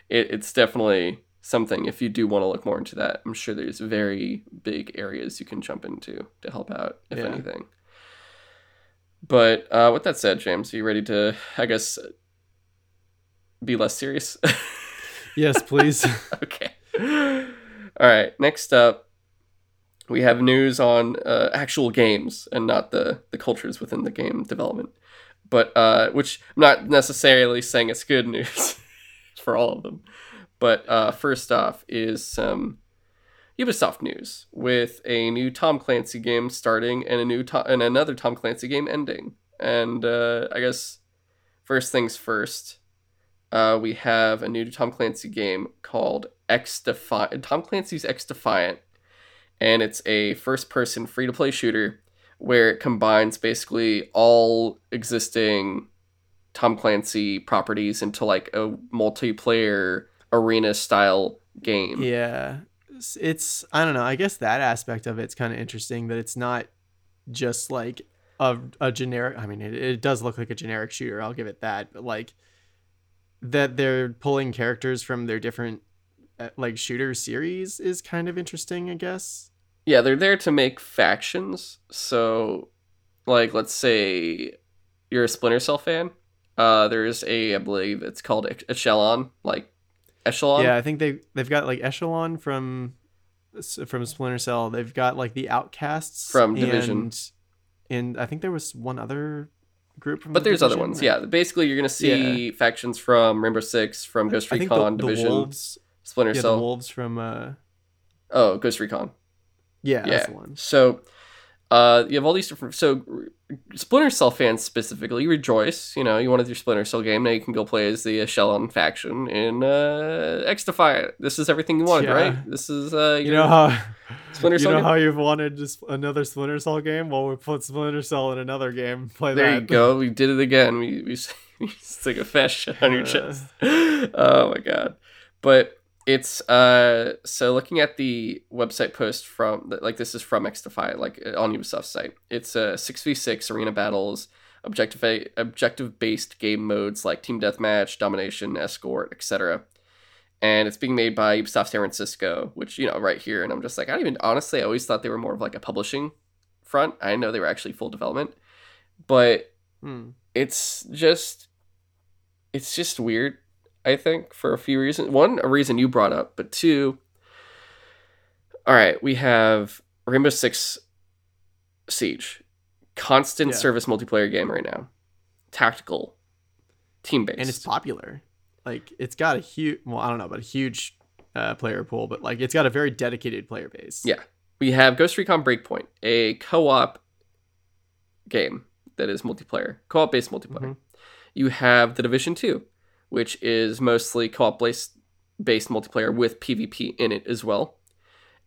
it, it's definitely something. If you do want to look more into that, I'm sure there's very big areas you can jump into to help out, if yeah. anything. But uh, with that said, James, are you ready to, I guess, be less serious? Yes, please. Okay. All right. Next up, we have news on uh, actual games and not the, the cultures within the game development, but uh, which I'm not necessarily saying it's good news for all of them. But uh, first off is some Ubisoft news with a new Tom Clancy game starting and a new to- and another Tom Clancy game ending. And uh, I guess first things first, uh, we have a new Tom Clancy game called X Defiant. Tom Clancy's X Defiant, and it's a first-person free-to-play shooter where it combines basically all existing Tom Clancy properties into like a multiplayer arena-style game. Yeah. It's, I don't know, I guess that aspect of it's kind of interesting that it's not just like a, a generic, I mean, it, it does look like a generic shooter, I'll give it that, but like that they're pulling characters from their different uh, like shooter series is kind of interesting, I guess. Yeah, they're there to make factions. So like, let's say you're a Splinter Cell fan. Uh, there's a, I believe it's called Echelon, like Echelon? Yeah, I think they they've got like Echelon from from Splinter Cell. They've got like the Outcasts from Division, and, and I think there was one other group. From but the there's Division, other ones. Right? Yeah, basically you're gonna see yeah. factions from Rainbow Six, from Ghost I Recon, the, Division, the wolves, Splinter yeah, Cell, the wolves from. Uh... Oh, Ghost Recon. Yeah, yeah. That's the one. So, uh, you have all these different. So, Splinter Cell fans specifically, you rejoice, you know, you wanted your Splinter Cell game, now you can go play as the Echelon faction in uh, X Defiant. This is everything you wanted, yeah. right? This is, uh, you, you know, know how Splinter Cell you know game? How you've wanted just another Splinter Cell game? Well, we put Splinter Cell in another game. Play there that. There you go. We did it again. We we, we stick a fat shit on your chest. Oh my god! But it's uh so looking at the website post from like this is from Xdefy, like on Ubisoft's site. It's a uh, six v six arena battles, objective objective based game modes like team deathmatch, domination, escort, et cetera. And it's being made by Ubisoft San Francisco, which you know right here. And I'm just like I don't even honestly I always thought they were more of like a publishing front. I didn't know they were actually full development, but hmm. it's just it's just weird. I think, for a few reasons. One, a reason you brought up, but two, all right, we have Rainbow Six Siege, constant yeah. service multiplayer game right now, tactical, team-based. And it's popular. Like, it's got a huge, well, I don't know about a huge uh, player pool, but like, it's got a very dedicated player base. Yeah. We have Ghost Recon Breakpoint, a co-op game that is multiplayer, co-op-based multiplayer. Mm-hmm. You have The Division two. Which is mostly co-op based multiplayer with PvP in it as well.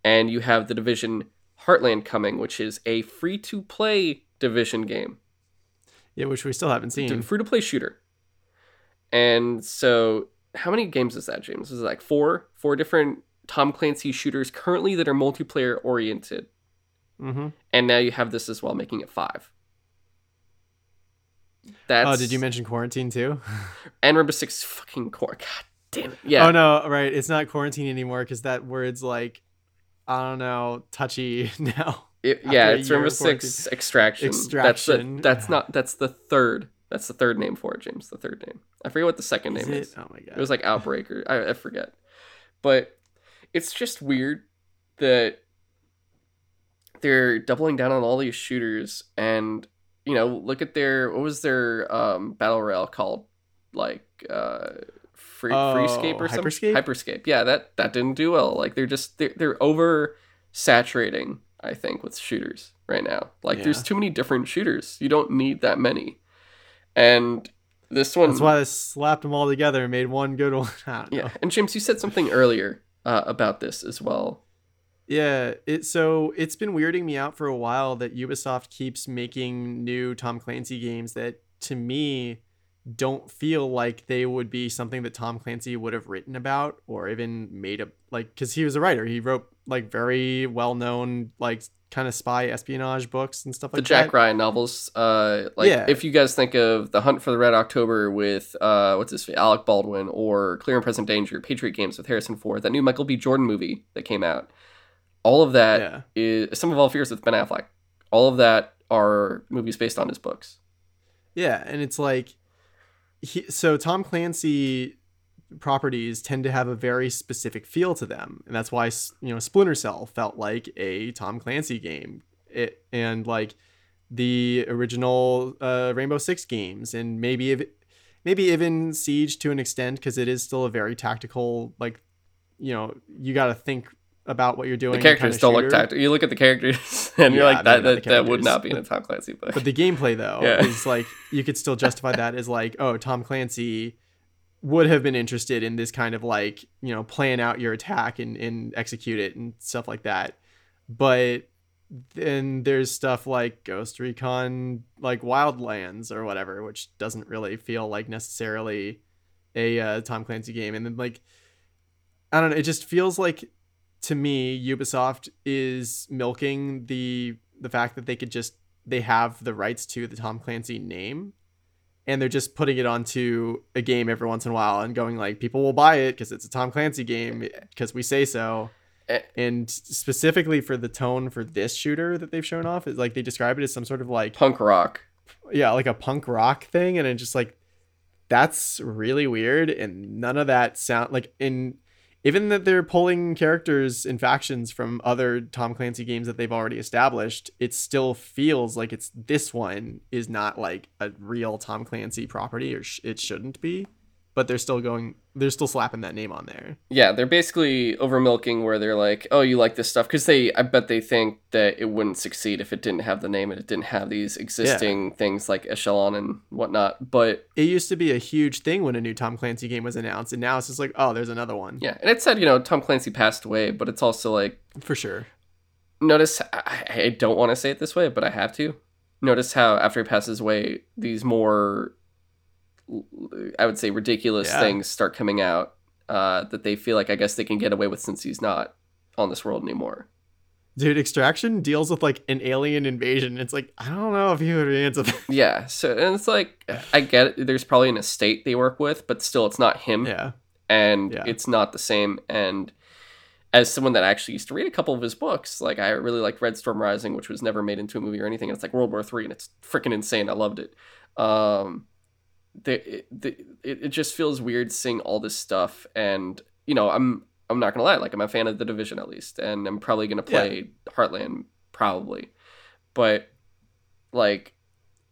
And you have the Division Heartland coming, which is a free-to-play Division game. Yeah, which we still haven't seen. Free-to-play shooter. And so, how many games is that, James? Is it like four? Four different Tom Clancy shooters currently that are multiplayer-oriented. Mm-hmm. And now you have this as well, making it five. That's... Oh, did you mention Quarantine too? And Rainbow Six fucking core. God damn it. Yeah. Oh no, right. It's not Quarantine anymore because that word's like, I don't know, touchy now. It, yeah, it's Rainbow Six Extraction. Extraction. That's, the, that's not. That's the third. That's the third name for it, James. The third name. I forget what the second is name it? is. Oh my god. It was like Outbreak or I, I forget. But it's just weird that they're doubling down on all these shooters and. you know, look at their, what was their um, battle royale called? Like, uh, free, oh, Freescape or Hyperscape? something? Hyperscape. Yeah, that, that didn't do well. Like, they're just, they're, they're over saturating, I think, with shooters right now. Like, yeah. there's too many different shooters. You don't need that many. And this one... That's why they slapped them all together and made one good one. I don't yeah. know. And James, you said something earlier uh, about this as well. Yeah, it so it's been weirding me out for a while that Ubisoft keeps making new Tom Clancy games that, to me, don't feel like they would be something that Tom Clancy would have written about or even made a... Like, because he was a writer. He wrote, like, very well-known, like, kind of spy espionage books and stuff like that. The Jack that. Ryan novels. Uh, like, yeah. If you guys think of The Hunt for the Red October with, uh, what's this, Alec Baldwin, or Clear and Present Danger, Patriot Games with Harrison Ford, that new Michael B. Jordan movie that came out. All of that yeah. is Some of All Fears with Ben Affleck. All of that are movies based on his books. Yeah, and it's like, he, so Tom Clancy properties tend to have a very specific feel to them, and that's why, you know, Splinter Cell felt like a Tom Clancy game. It and like the original uh, Rainbow Six games, and maybe if, maybe even Siege to an extent, because it is still a very tactical. Like, you know, you got to think about what you're doing. The characters don't look tactical. You look at the characters and yeah, you're like, that that, that would not be in a Tom Clancy book. But the gameplay, though, yeah. is like, you could still justify that as like, oh, Tom Clancy would have been interested in this kind of, like, you know, plan out your attack and, and execute it and stuff like that. But then there's stuff like Ghost Recon, like Wildlands or whatever, which doesn't really feel like necessarily a uh, Tom Clancy game. And then, like, I don't know, it just feels like, to me, Ubisoft is milking the the fact that they could just they have the rights to the Tom Clancy name, and they're just putting it onto a game every once in a while and going like, people will buy it because it's a Tom Clancy game because we say so. And specifically for the tone for this shooter that they've shown off is like, they describe it as some sort of like punk rock, yeah, like a punk rock thing, and it's just like, that's really weird, and none of that sound like in. Even that they're pulling characters and factions from other Tom Clancy games that they've already established, it still feels like it's this one is not like a real Tom Clancy property, or sh- it shouldn't be, but they're still going, they're still slapping that name on there. Yeah, they're basically over milking where they're like, oh, you like this stuff, because they, I bet they think that it wouldn't succeed if it didn't have the name and it didn't have these existing yeah. things like Echelon and whatnot. But it used to be a huge thing when a new Tom Clancy game was announced, and now it's just like, oh, there's another one. Yeah, and it said, you know, Tom Clancy passed away, but it's also like, for sure. Notice, I, I don't want to say it this way, but I have to. Notice how after he passes away, these more, I would say, ridiculous yeah. things start coming out uh, that they feel like, I guess, they can get away with since he's not on this world anymore. Dude, Extraction deals with like an alien invasion. It's like, I don't know if you would be into that. Yeah, so, and it's like, I get it. There's probably an estate they work with, but still, it's not him. Yeah, and yeah. it's not the same. And as someone that actually used to read a couple of his books, like, I really liked Red Storm Rising, which was never made into a movie or anything. And it's like World War Three, and it's freaking insane. I loved it. Um, They, they, it, it just feels weird seeing all this stuff, and you know, I'm I'm not gonna lie, like, I'm a fan of The Division at least, and I'm probably gonna play yeah. Heartland probably, but like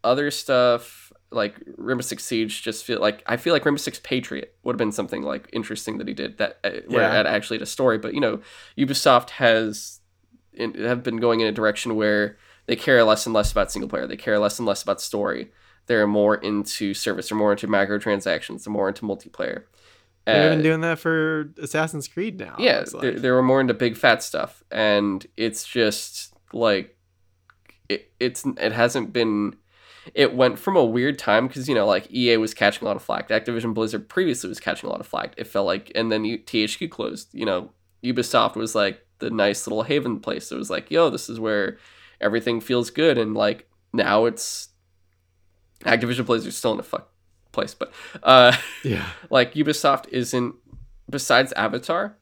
other stuff like Rainbow Six Siege just feel like, I feel like Rainbow Six Patriot would have been something like interesting that he did that uh, yeah. where that actually had a story, but you know, Ubisoft has in, have been going in a direction where they care less and less about single player, they care less and less about story. They're more into service, they're more into microtransactions, they're more into multiplayer. Uh, they've been doing that for Assassin's Creed now. Yeah, like. They were more into big fat stuff, and it's just like it, it's it hasn't been. It went from a weird time because, you know, like E A was catching a lot of flack. Activision Blizzard previously was catching a lot of flack. It felt like, and then T H Q closed. You know, Ubisoft was like the nice little haven place. It was like, yo, this is where everything feels good, and like now it's. Activision Blizzard's still in a fuck place, but uh, yeah, like Ubisoft isn't. Besides Avatar,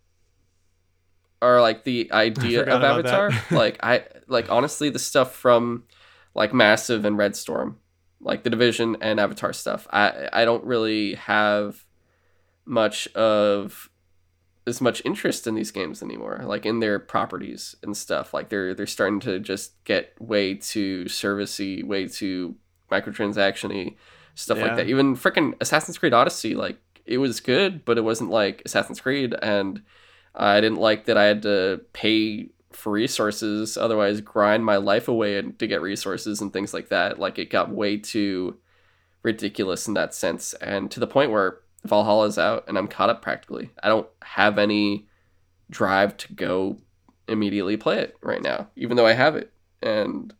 or like the idea of Avatar, like I like honestly the stuff from like Massive and Red Storm, like the Division and Avatar stuff. I I don't really have much of as much interest in these games anymore, like in their properties and stuff. Like they're they're starting to just get way too servicey, way too microtransaction-y, stuff yeah. like that. Even freaking Assassin's Creed Odyssey, like it was good, but it wasn't like Assassin's Creed, and I didn't like that I had to pay for resources, otherwise grind my life away and to get resources and things like that. Like it got way too ridiculous in that sense, and to the point where Valhalla's out and I'm caught up practically. I don't have any drive to go immediately play it right now, even though I have it. And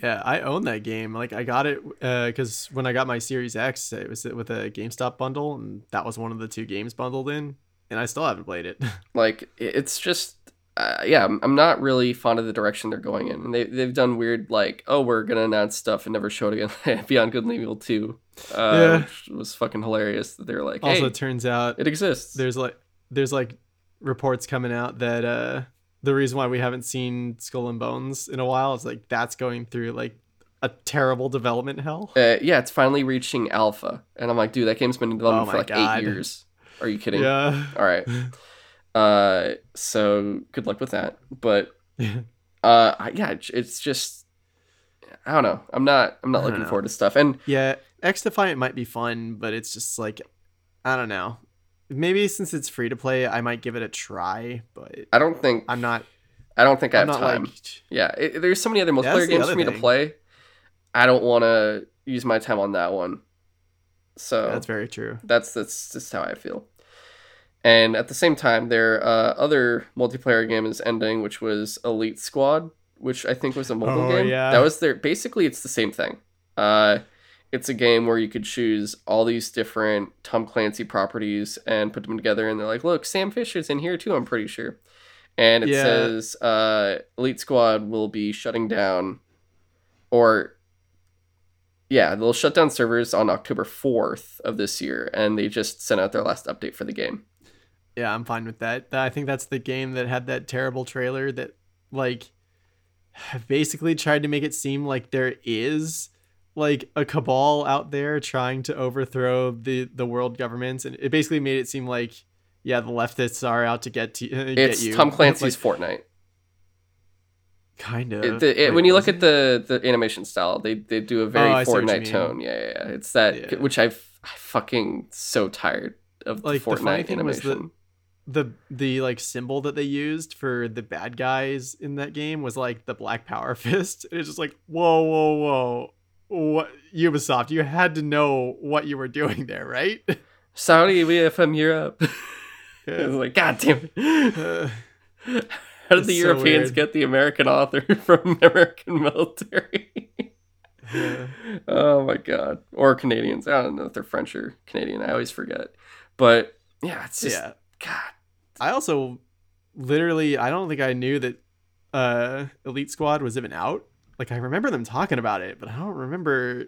yeah, I own that game. Like I got it uh because when I got my Series X, it was with a GameStop bundle, and that was one of the two games bundled in, and I still haven't played it. Like it's just uh, yeah, I'm not really fond of the direction they're going in, and they they've done weird, like, oh, we're gonna announce stuff and never show it again. Beyond Good and Evil two. Uh, yeah. Which was fucking hilarious that they were like, hey, also it turns out it exists. There's like there's like reports coming out that uh the reason why we haven't seen Skull and Bones in a while is like that's going through like a terrible development hell. Uh, yeah, it's finally reaching alpha, and I'm like, dude, that game's been in development oh for like God. eight years. Are you kidding? Yeah. All right. Uh, so good luck with that. But uh, yeah, it's just I don't know. I'm not I'm not looking know. forward to stuff. And yeah, X Defiant might be fun, but it's just like I don't know. Maybe since it's free to play, I might give it a try, but I don't think I'm not. I don't think I have time. Like, yeah, it, there's so many other multiplayer games for me to play. I don't want to use my time on that one. So yeah, that's very true. That's that's just how I feel. And at the same time, their uh, other multiplayer game is ending, which was Elite Squad, which I think was a mobile oh, game. Yeah. That was their basically it's the same thing. Uh, It's a game where you could choose all these different Tom Clancy properties and put them together. And they're like, look, Sam Fisher's in here too, I'm pretty sure. And it yeah. says uh, Elite Squad will be shutting down. Or, yeah, they'll shut down servers on October fourth of this year. And they just sent out their last update for the game. Yeah, I'm fine with that. I think that's the game that had that terrible trailer that, like, basically tried to make it seem like there is like a cabal out there trying to overthrow the the world governments, and it basically made it seem like yeah the leftists are out to get to uh, get you. It's Tom Clancy's like, Fortnite kind of it, the, it, like, when you look it? at the the animation style, they they do a very oh, Fortnite tone. yeah, yeah yeah it's that yeah. Which I've I'm fucking so tired of like, the Fortnite the funny thing animation was the, the the like symbol that they used for the bad guys in that game was like the black power fist. It's just like whoa whoa whoa what Ubisoft, you had to know what you were doing there, right? Sorry, we are from Europe. I was like, God damn it. Uh, How did the Europeans so get the American author from American military? Yeah. Oh my God. Or Canadians. I don't know if they're French or Canadian. I always forget. But yeah, it's just, yeah. God. I also literally, I don't think I knew that uh, Elite Squad was even out. Like, I remember them talking about it, but I don't remember.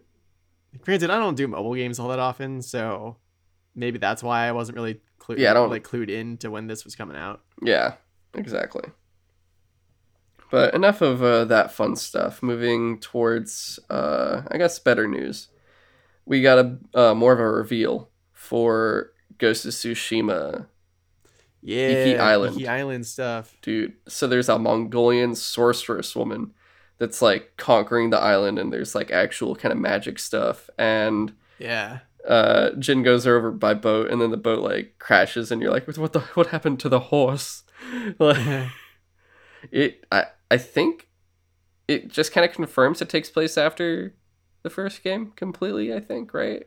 Granted, I don't do mobile games all that often, so maybe that's why I wasn't really clued, yeah, I don't... like, clued in to when this was coming out. Yeah, exactly. But enough of uh, that fun stuff. Moving towards, uh, I guess, better news. We got a uh, more of a reveal for Ghost of Tsushima. Yeah, Iki Island. Iki Island stuff. Dude, so there's a Mongolian sorceress woman that's like conquering the island, and there's like actual kind of magic stuff, and yeah uh Jin goes over by boat, and then the boat like crashes, and you're like, what the what happened to the horse? Like, it I I think it just kind of confirms it takes place after the first game completely, I think, right?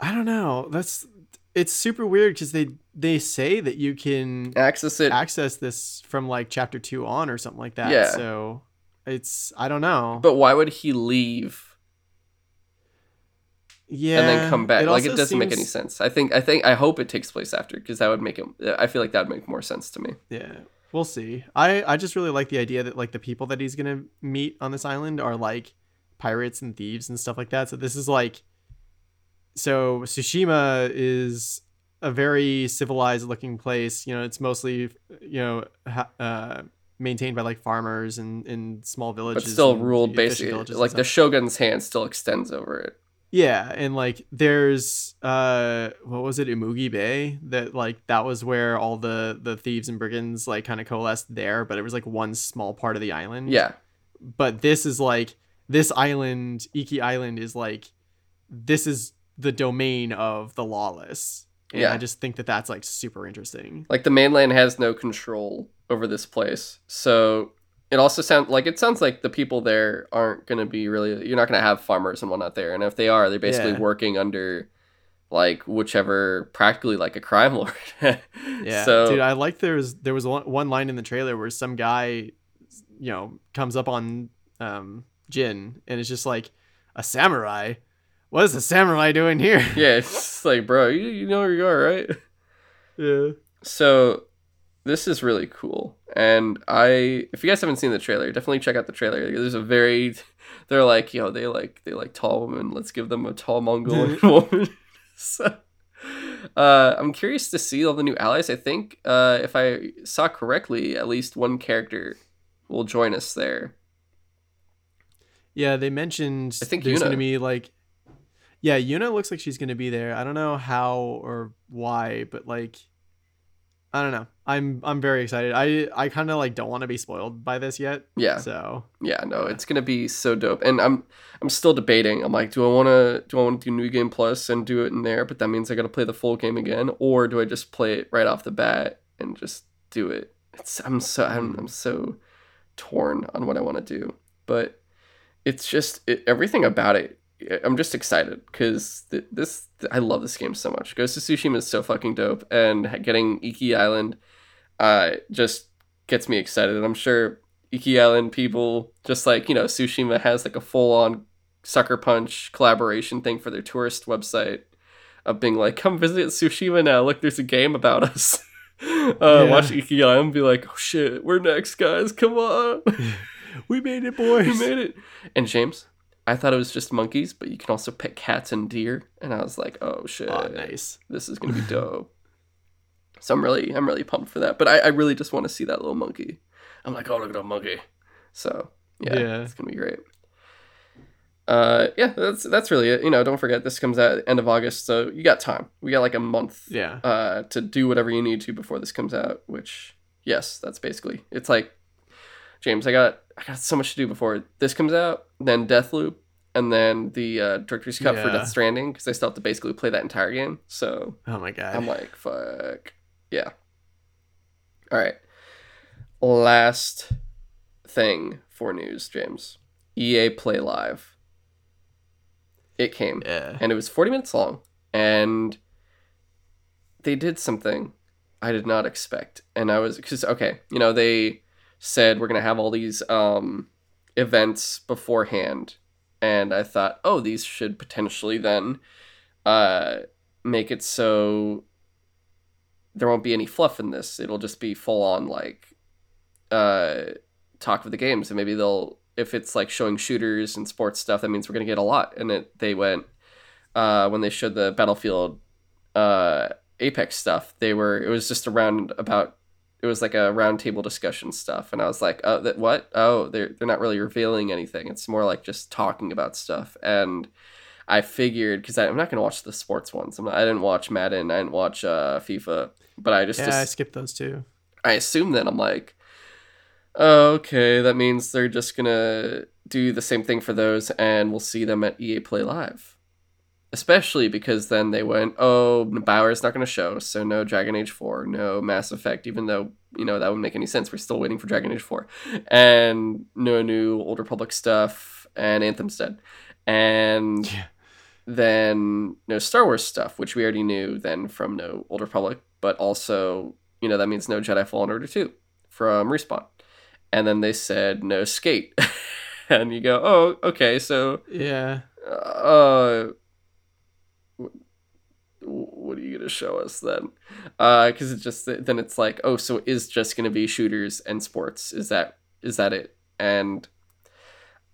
I don't know. That's it's super weird because they they say that you can access it access this from like chapter two on or something like that. Yeah. So it's I don't know, but why would he leave yeah and then come back? It like it doesn't seems... make any sense. I think i think I hope it takes place after, because that would make it I feel like that would make more sense to me. Yeah, we'll see. I i just really like the idea that like the people that he's gonna meet on this island are like pirates and thieves and stuff like that. So this is like so Tsushima is a very civilized looking place, you know. It's mostly, you know, uh maintained by like farmers and in small villages, but still ruled basically. Like the shogun's hand still extends over it. Yeah, and like there's uh what was it, Imugi Bay, that like that was where all the the thieves and brigands like kind of coalesced there, but it was like one small part of the island. Yeah. But this is like this island, Iki Island, is like this is the domain of the lawless. And yeah. I just think that that's like super interesting. Like the mainland has no control over this place. So It also sounds like it sounds like the people there aren't going to be really, you're not going to have farmers and whatnot there. And if they are, they're basically yeah. working under like whichever, practically like a crime lord. yeah. So, dude, I like there's there was one line in the trailer where some guy, you know, comes up on um, Jin and it's just like, a samurai. What is a samurai doing here? yeah. It's like, bro, you, you know where you are, right? Yeah. So this is really cool. And I, if you guys haven't seen the trailer, definitely check out the trailer. There's a very, they're like, yo, they like, they like tall women. Let's give them a tall Mongolian woman. So, uh, I'm curious to see all the new allies. I think, uh, if I saw correctly, at least one character will join us there. Yeah. They mentioned, I think there's going to be like, yeah, Yuna looks like she's going to be there. I don't know how or why, but like, I don't know. I'm I'm very excited. I, I kind of like don't want to be spoiled by this yet. Yeah. So yeah, no, it's gonna be so dope. And I'm I'm still debating. I'm like, do I want to do I want to do New Game Plus and do it in there? But that means I gotta play the full game again, or do I just play it right off the bat and just do it? It's I'm so I'm I'm so torn on what I want to do. But it's just it, everything about it. I'm just excited because th- this th- I love this game so much. Ghost of Tsushima is so fucking dope, and getting Iki Island uh just gets me excited. And I'm sure Iki Island people, just like, you know, Tsushima has like a full-on Sucker Punch collaboration thing for their tourist website of being like, come visit Tsushima now, look, there's a game about us. uh yeah. Watch Iki Island and be like, oh shit, we're next, guys, come on. We made it, boys, we made it. And James, I thought it was just monkeys, but you can also pet cats and deer. And I was like, oh shit, oh, nice. This is going to be dope. So I'm really, I'm really pumped for that. But I, I really just want to see that little monkey. I'm like, oh, look at that monkey. So yeah, yeah. It's going to be great. Uh, yeah, that's, that's really it. You know, don't forget this comes out at the end of August. So you got time. We got like a month yeah. uh, to do whatever you need to before this comes out, which yes, that's basically, it's like, James, I got, I got so much to do before this comes out, then Deathloop, and then the uh, Director's Cut yeah. for Death Stranding, because I still have to basically play that entire game. So, oh my god, I'm like, fuck, yeah. All right, last thing for news, James. E A Play Live. It came, yeah. and it was forty minutes long, and they did something I did not expect, and I was because okay, you know they. said we're going to have all these um, events beforehand. And I thought, oh, these should potentially then uh, make it so there won't be any fluff in this. It'll just be full on like uh, talk of the games. And maybe they'll, if it's like showing shooters and sports stuff, that means we're going to get a lot. And it, they went, uh, when they showed the Battlefield uh, Apex stuff, they were, it was just around about, it was like a roundtable discussion stuff. And I was like, oh, that what? Oh, they're, they're not really revealing anything. It's more like just talking about stuff. And I figured, because I'm not going to watch the sports ones. I'm not, I didn't watch Madden. I didn't watch uh, FIFA. But I just... Yeah, just, I skipped those too. I assume that I'm like, oh, okay, that means they're just going to do the same thing for those. And we'll see them at E A Play Live. Especially because then they went, oh, Bauer's not going to show, so no Dragon Age four, no Mass Effect, even though, you know, that wouldn't make any sense. We're still waiting for Dragon Age four. And no new Old Republic stuff, and Anthem's dead. And yeah. then no Star Wars stuff, which we already knew then from no Old Republic, but also, you know, that means no Jedi Fallen Order two from Respawn. And then they said no Skate. And you go, oh, okay, so... Yeah. Uh... what are you gonna show us then? Uh because it just then it's like, oh, so it is just gonna be shooters and sports. Is that is that it? And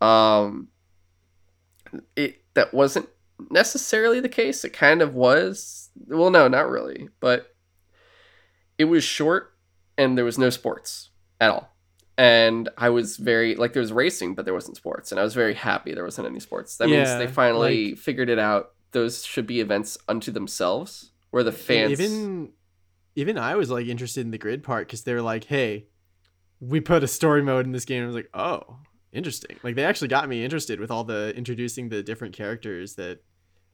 um it that wasn't necessarily the case. It kind of was. Well, no, not really, but it was short and there was no sports at all. And I was very, like, there was racing, but there wasn't sports. And I was very happy there wasn't any sports. That yeah, means they finally like, figured it out. Those should be events unto themselves where the fans... Even, even I was, like, interested in the grid part because they were like, hey, we put a story mode in this game. And I was like, oh, interesting. Like, they actually got me interested with all the introducing the different characters that...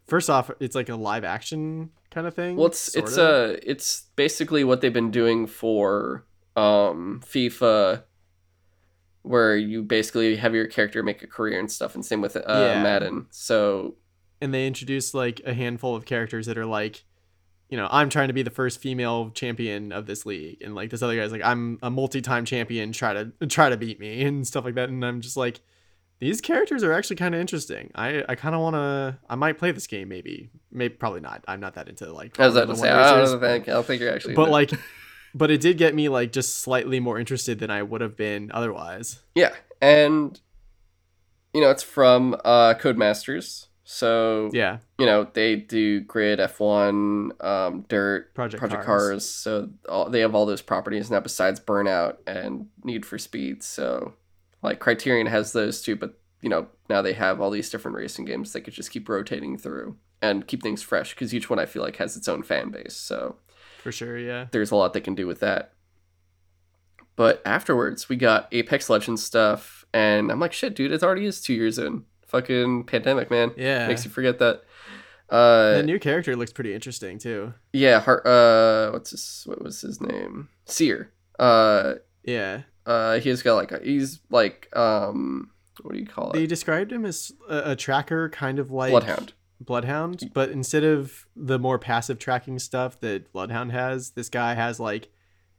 First off, it's like a live action kind of thing. Well, it's it's a, it's basically what they've been doing for um, FIFA... where you basically have your character make a career and stuff, and same with uh, yeah. Madden. So, and they introduce like a handful of characters that are like, you know, I'm trying to be the first female champion of this league, and like this other guy's like, I'm a multi-time champion, try to try to beat me and stuff like that. And I'm just like, these characters are actually kind of interesting. I, I kind of want to. I might play this game, maybe, maybe probably not. I'm not that into like. I was about to say, I don't think. I don't think you're actually. But like. But it did get me like just slightly more interested than I would have been otherwise. Yeah, and you know it's from uh, Codemasters, so yeah, you know they do Grid, F one, um, Dirt, Project, Project Cars. Cars. So all, they have all those properties now besides Burnout and Need for Speed. So like Criterion has those too, but you know now they have all these different racing games that could just keep rotating through and keep things fresh because each one I feel like has its own fan base. So. For sure, yeah. There's a lot they can do with that. But afterwards, we got Apex Legends stuff, and I'm like, shit, dude, it already is two years in. Fucking pandemic, man. Yeah. Makes you forget that. Uh, the new character looks pretty interesting, too. Yeah. Her, uh, what's his, what was his name? Seer. Uh, yeah. Uh, he's got like, a, he's like, um, what do you call it? They described him as a, a tracker, kind of like... Bloodhound. Bloodhound, but instead of the more passive tracking stuff that Bloodhound has, this guy has like,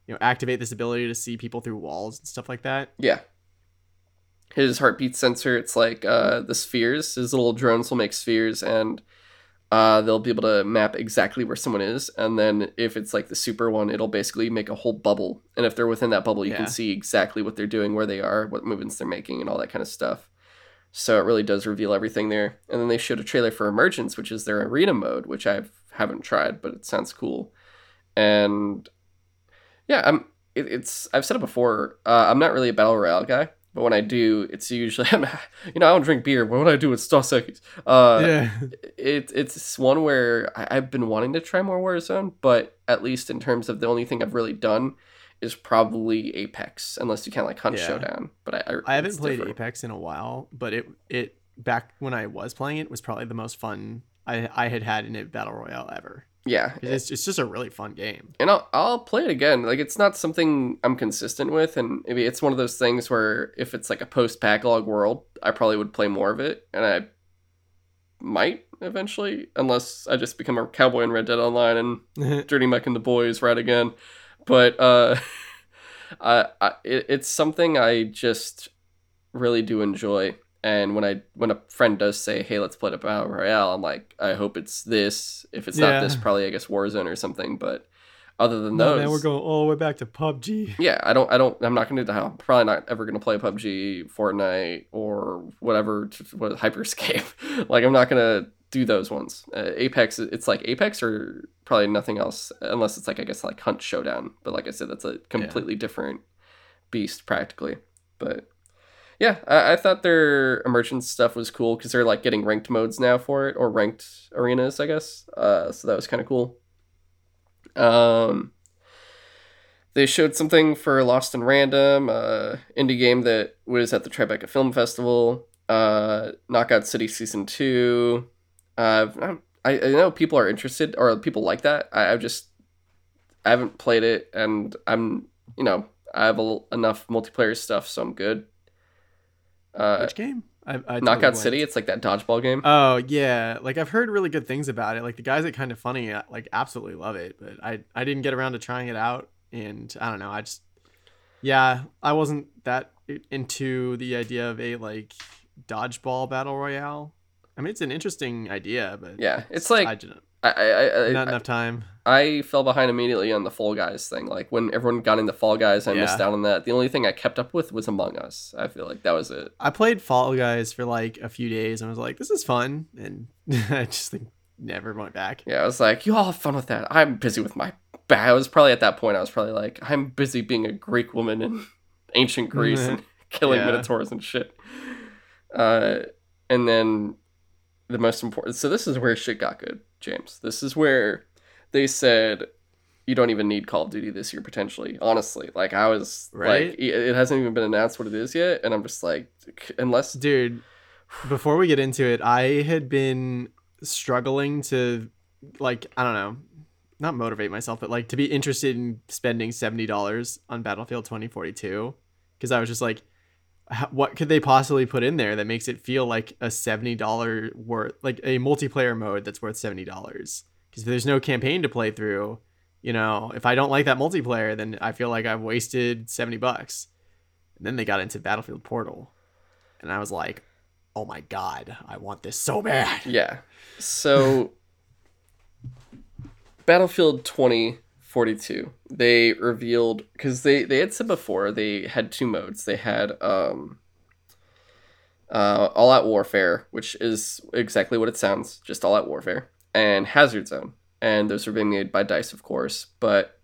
you know, activate this ability to see people through walls and stuff like that. Yeah. His heartbeat sensor, it's like uh, the spheres. His little drones will make spheres, and uh, they'll be able to map exactly where someone is. And then if it's like the super one, it'll basically make a whole bubble. And if they're within that bubble, you yeah. can see exactly what they're doing, where they are, what movements they're making, and all that kind of stuff. So it really does reveal everything there. And then they showed a trailer for Emergence, which is their arena mode, which I haven't tried, but it sounds cool. And yeah, I'm. It, it's I've said it before. Uh, I'm not really a battle royale guy, but when I do, it's usually I'm not, you know I don't drink beer. What would I do with Star Trek? Uh yeah. It it's one where I, I've been wanting to try more Warzone, but at least in terms of the only thing I've really done is probably Apex, unless you count like Hunt yeah. Showdown. But I, I, I haven't played different. Apex in a while, but it it back when I was playing it was probably the most fun I I had had in a battle royale ever. Yeah, it, it's it's just a really fun game, and I'll I'll play it again. Like it's not something I'm consistent with, and maybe it's one of those things where if it's like a post backlog world, I probably would play more of it, and I might eventually, unless I just become a cowboy in Red Dead Online and Dirty Mike and the boys right again. But uh, I, I, it, it's something I just really do enjoy. And when I when a friend does say, hey, let's play the battle royale, I'm like, I hope it's this. If it's yeah. not this, probably, I guess, Warzone or something. But other than no, those... man, we're going all the way back to P U B G. Yeah, I don't, I don't, I'm not going to, I'm probably not ever going to play P U B G, Fortnite, or whatever, what, Hyperscape. Like, I'm not going to do those ones. Uh, Apex, it's like Apex or probably nothing else, unless it's like, I guess, like Hunt Showdown. But like I said, that's a completely yeah. different beast practically. But yeah, I, I thought their Emergence stuff was cool because they're like getting ranked modes now for it, or ranked arenas, I guess. Uh, so that was kind of cool. Um, they showed something for Lost in Random, uh, indie game that was at the Tribeca Film Festival, uh, Knockout City Season two. Uh, I'm, I, I know people are interested, or people like that. I, I've just, I haven't played it, and I'm, you know, I have a, enough multiplayer stuff, so I'm good. Uh, Which game? I, I Knockout City. It's like that dodgeball game. Oh yeah, like I've heard really good things about it. Like the guys at Kind of Funny, like absolutely love it. But I, I didn't get around to trying it out, and I don't know. I just, yeah, I wasn't that into the idea of a like dodgeball battle royale. I mean, it's an interesting idea, but yeah, it's like I didn't. I, I, I not I, enough time. I fell behind immediately on the Fall Guys thing. Like when everyone got into Fall Guys, I yeah. missed out on that. The only thing I kept up with was Among Us. I feel like that was it. I played Fall Guys for like a few days, and I was like, "This is fun," and I just like, never went back. Yeah, I was like, "You all have fun with that. I'm busy with my." Ba-. I was probably at that point. I was probably like, "I'm busy being a Greek woman and ancient Greece and killing yeah. minotaurs and shit. Uh, and then the most important... So this is where shit got good, James. This is where they said, you don't even need Call of Duty this year, potentially. Honestly, like, I was... Right? Like, it hasn't even been announced what it is yet, and I'm just like, unless... Dude, before we get into it, I had been struggling to, like, I don't know, not motivate myself, but, like, to be interested in spending seventy dollars on Battlefield twenty forty-two, because I was just like, what could they possibly put in there that makes it feel like a seventy dollars worth, like a multiplayer mode that's worth seventy dollars? Because if there's no campaign to play through, you know, if I don't like that multiplayer, then I feel like I've wasted seventy bucks. And then they got into Battlefield Portal, and I was like, oh my God, I want this so bad. Yeah. So Battlefield twenty forty-two, they revealed, because they they had said before they had two modes. They had um uh all-out warfare, which is exactly what it sounds, just all-out warfare, and hazard zone, and those were being made by DICE, of course. But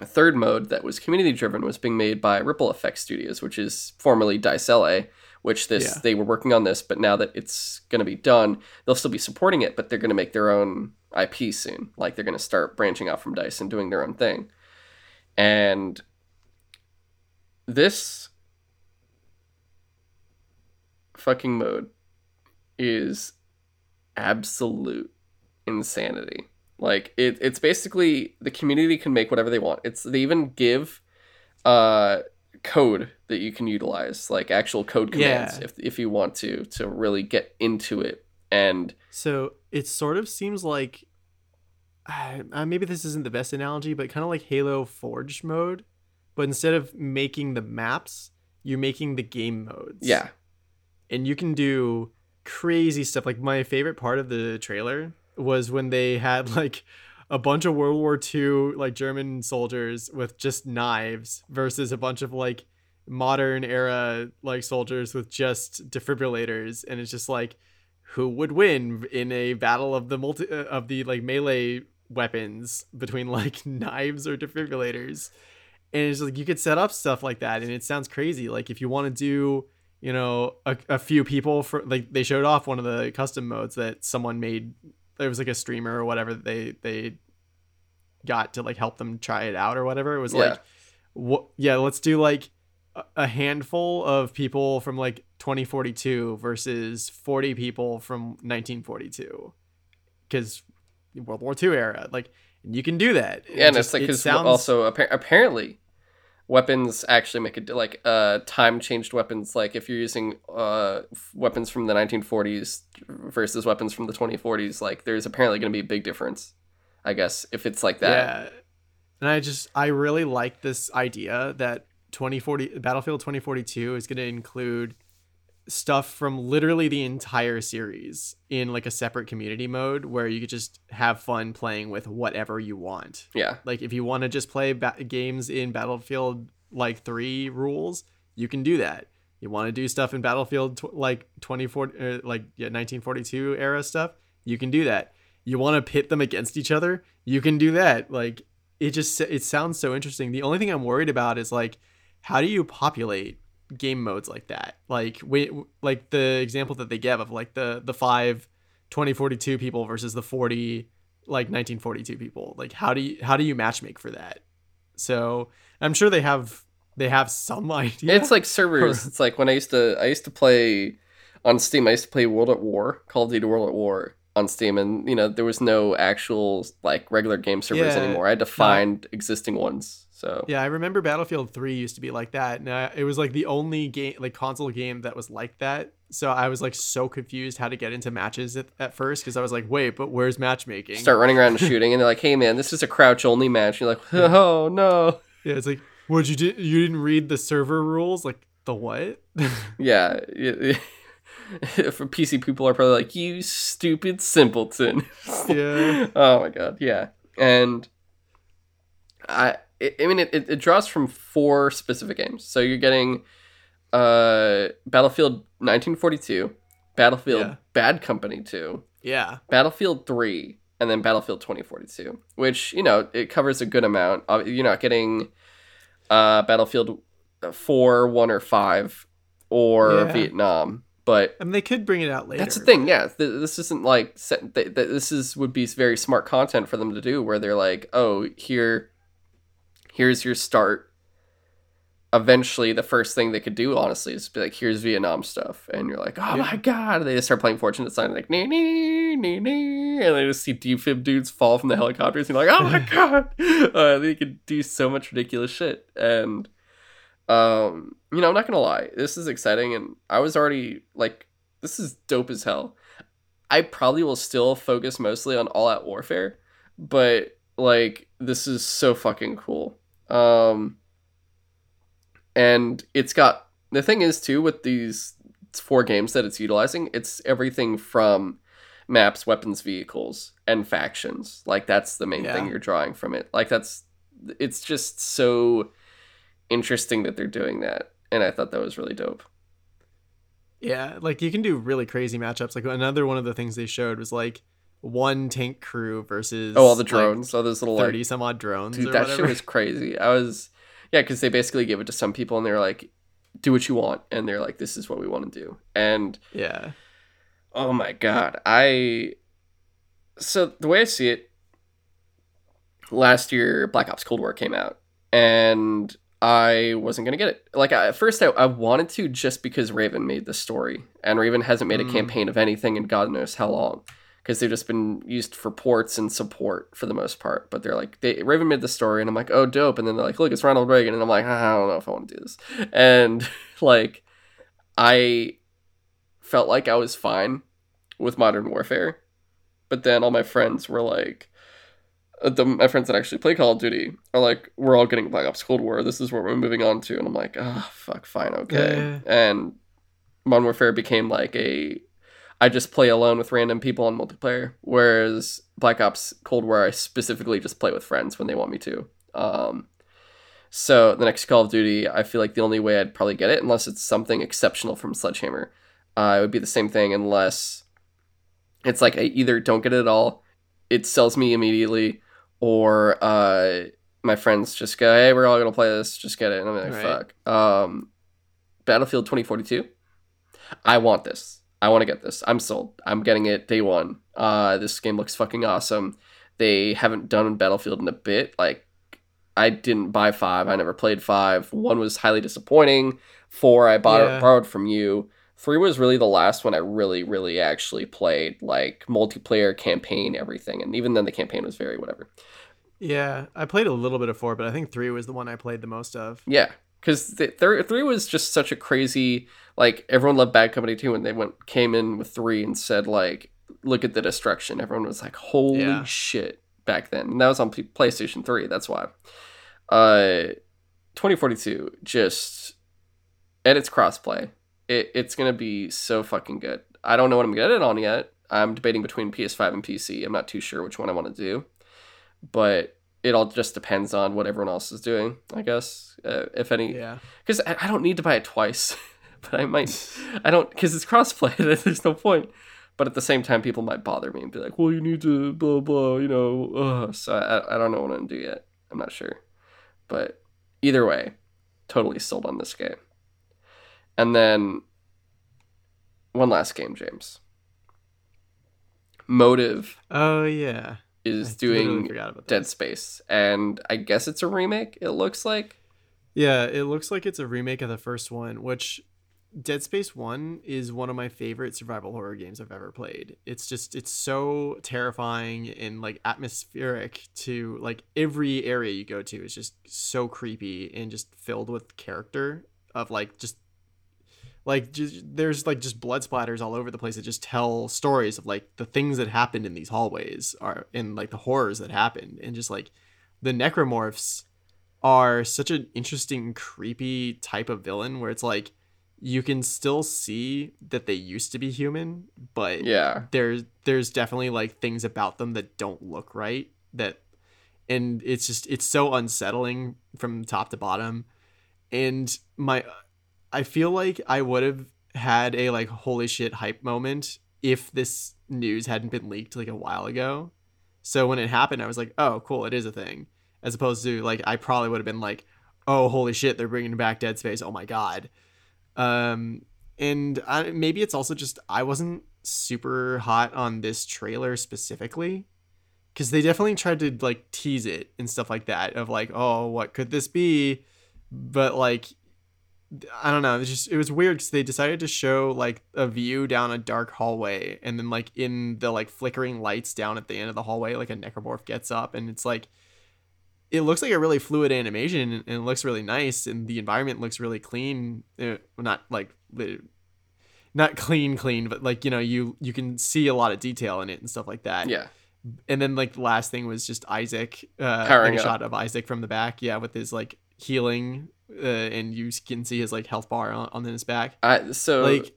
a third mode that was community driven was being made by Ripple Effect Studios, which is formerly DICE L A, which this yeah. they were working on this, but now that it's going to be done, they'll still be supporting it, but they're going to make their own I P soon. Like, they're going to start branching out from DICE and doing their own thing. And this fucking mode is absolute insanity. Like, it, it's basically the community can make whatever they want. It's, they even give uh code that you can utilize, like actual code commands, yeah. if if you want to to really get into it. And so it sort of seems like, uh, maybe this isn't the best analogy, but kind of like Halo Forge mode, but instead of making the maps, you're making the game modes. Yeah. And you can do crazy stuff. Like, my favorite part of the trailer was when they had like a bunch of World War Two like German soldiers with just knives versus a bunch of like modern era like soldiers with just defibrillators, and it's just like, who would win in a battle of the multi uh, of the like melee weapons between like knives or defibrillators? And it's like, you could set up stuff like that, and it sounds crazy. Like, if you want to do, you know, a, a few people for, like, they showed off one of the custom modes that someone made. It was like a streamer or whatever they they got to like help them try it out or whatever. It was yeah. like, what? Yeah, let's do like a handful of people from like twenty forty-two versus forty people from nineteen forty-two, because World War Two era. Like, and you can do that. Yeah, it and just, it's like, because it sounds... also apparently weapons actually make it like uh time changed weapons. Like, if you're using uh weapons from the nineteen forties versus weapons from the twenty forties, like, there's apparently going to be a big difference, I guess, if it's like that. Yeah, and I just I really like this idea that twenty forty Battlefield twenty forty-two is going to include stuff from literally the entire series in like a separate community mode where you could just have fun playing with whatever you want. Yeah, like, if you want to just play ba- games in Battlefield like three rules, you can do that. You want to do stuff in Battlefield tw- like twenty forty uh, like yeah, nineteen forty-two era stuff, you can do that. You want to pit them against each other, you can do that. Like, it just it sounds so interesting. The only thing I'm worried about is, like, how do you populate game modes like that? Like, we, like the example that they give of like the the five twenty forty-two people versus the forty like nineteen forty-two people. Like, how do you how do you matchmake for that? So I'm sure they have they have some idea. It's like servers. It's like when I used to I used to play on Steam. I used to play World at War, Call of Duty World at War on Steam, and you know there was no actual like regular game servers yeah, anymore. I had to find no. existing ones. So. Yeah, I remember Battlefield three used to be like that. And I, it was like the only game, like console game that was like that. So I was like so confused how to get into matches at, at first, because I was like, wait, but where's matchmaking? Start running around and shooting, and they're like, hey man, this is a crouch only match. And you're like, oh no. Yeah, it's like, what you did? You didn't read the server rules? Like, the what? Yeah. For P C people are probably like, you stupid simpleton. Yeah. Oh my God. Yeah. And I. I mean, it, it draws from four specific games. So you're getting uh, Battlefield nineteen forty-two, Battlefield yeah. Bad Company two, yeah, Battlefield three, and then Battlefield twenty forty-two, which, you know, it covers a good amount. You're not getting uh, Battlefield four, one, or five, or yeah. Vietnam. But I mean, they could bring it out later. That's the thing, yeah. Th- this isn't like set, th- th- this is would be very smart content for them to do, where they're like, oh, here, here's your start. Eventually, the first thing they could do, honestly, is be like, here's Vietnam stuff, and you're like, oh yeah. my god, and they just start playing Fortunate Son, like, nee nee nee nee, and they just see D-fib dudes fall from the helicopters, and you're like, oh my god, uh, they could do so much ridiculous shit, and. Um, you know, I'm not gonna lie, this is exciting, and I was already, like, this is dope as hell. I probably will still focus mostly on all-out warfare, but, like, this is so fucking cool. Um, and it's got, the thing is, too, with these four games that it's utilizing, it's everything from maps, weapons, vehicles, and factions. Like, that's the main yeah. thing you're drawing from it. Like, that's, it's just so... interesting that they're doing that, and I thought that was really dope. Yeah, like you can do really crazy matchups. Like another one of the things they showed was like one tank crew versus oh all the drones, like, all those little thirty like, some odd drones. Dude, or that whatever. Shit was crazy. I was yeah, because they basically gave it to some people and they were like, "Do what you want," and they're like, "This is what we want to do." And yeah, oh my god, I so the way I see it, last year Black Ops Cold War came out and. I wasn't going to get it. Like, I, at first, I, I wanted to just because Raven made the story. And Raven hasn't made a mm. campaign of anything in God knows how long. Because they've just been used for ports and support for the most part. But they're like, they, Raven made the story. And I'm like, oh, dope. And then they're like, look, it's Ronald Reagan. And I'm like, I don't know if I want to do this. And, like, I felt like I was fine with Modern Warfare. But then all my friends were like, The, my friends that actually play Call of Duty are like, we're all getting Black Ops Cold War. This is what we're moving on to. And I'm like, ah, oh, fuck, fine, okay. Yeah. And Modern Warfare became like a, I just play alone with random people on multiplayer. Whereas Black Ops Cold War, I specifically just play with friends when they want me to. Um, so the next Call of Duty, I feel like the only way I'd probably get it, unless it's something exceptional from Sledgehammer, uh, it would be the same thing unless it's like I either don't get it at all, it sells me immediately, or uh, my friends just go, hey, we're all going to play this, just get it. And I'm like, right. fuck. Um, Battlefield twenty forty-two, I want this. I want to get this. I'm sold. I'm getting it day one. Uh, this game looks fucking awesome. They haven't done Battlefield in a bit. Like, I didn't buy five. I never played five. One was highly disappointing. Four, I bought yeah. it, borrowed from you. Three was really the last one I really, really actually played, like, multiplayer, campaign, everything. And even then, the campaign was very whatever. Yeah, I played a little bit of four, but I think three was the one I played the most of. Yeah, because th- th- three was just such a crazy, like, everyone loved Bad Company two, and they went came in with three and said, like, look at the destruction. Everyone was like, holy yeah. shit, back then. And that was on P- PlayStation three, that's why. Uh, twenty forty-two, just, and it's crossplay. It, it's going to be so fucking good. I don't know what I'm going to get it on yet. I'm debating between P S five and P C. I'm not too sure which one I want to do. But it all just depends on what everyone else is doing, I guess. Uh, if any... Yeah. Because I, I don't need to buy it twice. But I might... I don't... Because it's crossplay. There's no point. But at the same time, people might bother me and be like, well, you need to blah, blah, you know. Ugh. So I, I don't know what I'm going to do yet. I'm not sure. But either way, totally sold on this game. And then, one last game, James. Motive. Oh, yeah. Is I doing Dead Space. And I guess it's a remake, it looks like. Yeah, it looks like it's a remake of the first one, which Dead Space one is one of my favorite survival horror games I've ever played. It's just, it's so terrifying and, like, atmospheric to, like, every area you go to is just so creepy and just filled with character of, like, just... Like, just, there's, like, just blood splatters all over the place that just tell stories of, like, the things that happened in these hallways are and, like, the horrors that happened. And just, like, the necromorphs are such an interesting, creepy type of villain where it's, like, you can still see that they used to be human. But yeah, there's, there's definitely, like, things about them that don't look right. That and it's just it's so unsettling from top to bottom. And my... I feel like I would have had a, like, holy shit hype moment if this news hadn't been leaked, like, a while ago. So when it happened, I was like, oh, cool, it is a thing. As opposed to, like, I probably would have been like, oh, holy shit, they're bringing back Dead Space. Oh my God. Um, and I, maybe it's also just, I wasn't super hot on this trailer specifically, because they definitely tried to like tease it and stuff like that of like, oh, what could this be? But like, I don't know. It was just, it was weird because they decided to show like a view down a dark hallway, and then like in the like flickering lights down at the end of the hallway, like a necromorph gets up, and it's like, it looks like a really fluid animation, and it looks really nice, and the environment looks really clean. It, not like, not clean, clean, but like, you know, you, you can see a lot of detail in it and stuff like that. Yeah. And then like the last thing was just Isaac, uh, a shot of Isaac from the back. Yeah. With his like healing, uh, and you can see his like health bar on, on his back. Uh, so like,